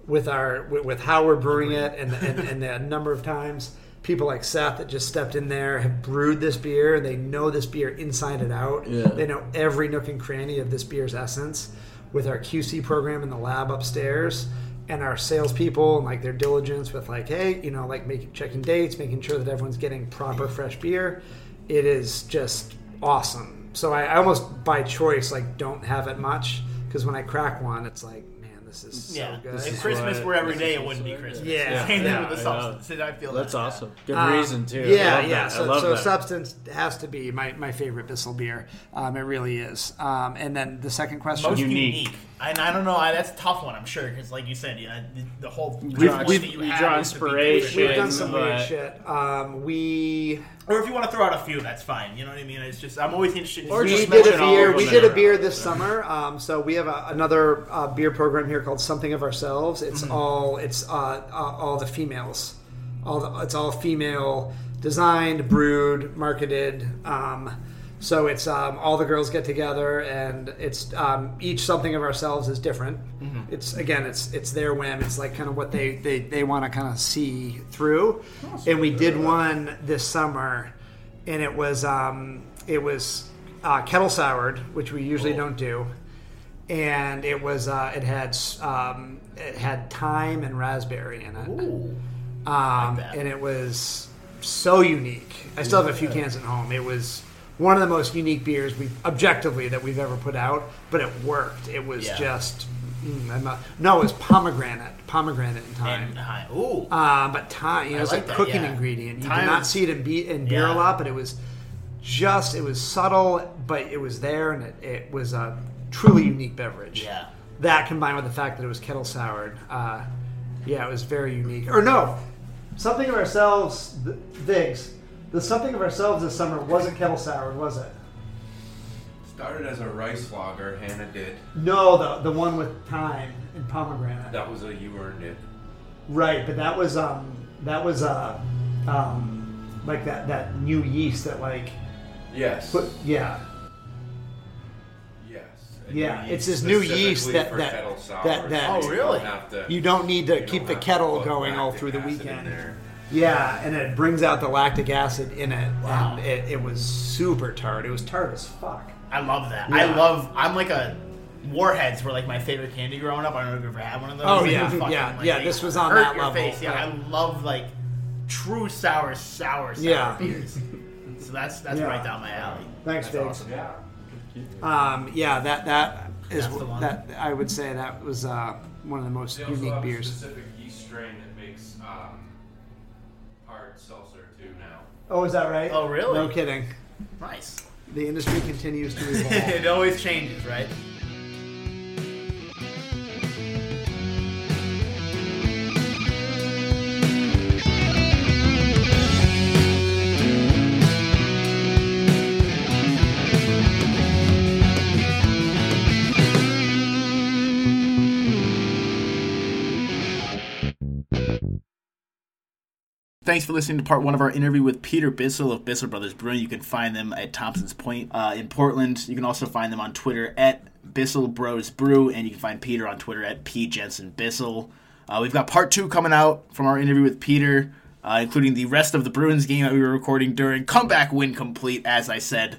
with how we're brewing it, and the number of times people like Seth that just stepped in there have brewed this beer, and they know this beer inside and out. Yeah. They know every nook and cranny of this beer's essence. With our QC program in the lab upstairs, and our salespeople and like their diligence with like, hey, checking dates, making sure that everyone's getting proper fresh beer. It is just awesome. So I almost by choice don't have it much, because when I crack one, it's like, man, this is so good. If Christmas were every day, it wouldn't be Christmas. Yeah. That's awesome. Good reason too. So substance has to be my favorite Bissell beer. It really is. And then the second question, most unique. And I don't know. That's a tough one, I'm sure, because like you said, the whole draw inspiration. We've done some weird shit. Or if you want to throw out a few, that's fine. You know what I mean? It's just, I'm always interested. We did a beer this summer. So we have another beer program here called Something of Ourselves. It's all the females. It's all female designed, brewed, marketed. So it's all the girls get together, and it's each Something of Ourselves is different. Mm-hmm. It's it's their whim. It's like kind of what they want to kind of see through. Awesome. And we did one this summer, and it was kettle soured, which we usually don't do, and it was it had thyme and raspberry in it. Ooh. And it was so unique. I still have a few cans at home. It was one of the most unique beers we've ever put out, but it worked. It was just it was pomegranate and thyme. And thyme. Ooh. But thyme, it's like a cooking ingredient. You do not see it in beer a lot, but it was subtle, but it was there, and it was a truly unique beverage. Yeah. That combined with the fact that it was kettle soured, it was very unique. Or no, Something of Ourselves, Viggs. The Something of Ourselves this summer wasn't kettle soured, was it? Started as a rice lager, Hannah did. No, the one with thyme and pomegranate. That was you earned it. Right, but that was like that new yeast that like. Yes. Put, yeah. Yes. Yeah, it's this new yeast that. Oh, really? You don't need to keep the kettle going all through the weekend. Yeah, and it brings out the lactic acid in it. Wow. And it was super tart. It was tart as fuck. I love that. Yeah. I'm like a... Warheads were like my favorite candy growing up. I don't know if you've ever had one of those. Oh, this was on that level. Face. Yeah, I love like true sour beers. So that's right down my alley. Thanks, Dave. Awesome. Yeah. That I would say that was one of the most unique beers. A specific yeast strain that makes... hard seltzer too now. Oh, is that right? Oh, really? No kidding. Nice. The industry continues to evolve. It always changes, right? Thanks for listening to part one of our interview with Peter Bissell of Bissell Brothers Brewing. You can find them at Thompson's Point in Portland. You can also find them on Twitter at Bissell Bros Brew, and you can find Peter on Twitter at P Jensen Bissell. We've got part two coming out from our interview with Peter. including the rest of the Bruins game that we were recording during. Comeback win complete, as I said.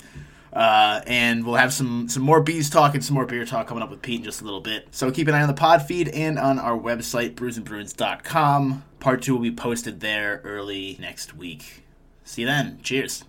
And we'll have some more bees talk and some more beer talk coming up with Pete in just a little bit. So keep an eye on the pod feed and on our website, brewsandbruins.com. Part 2 will be posted there early next week. See you then. Cheers.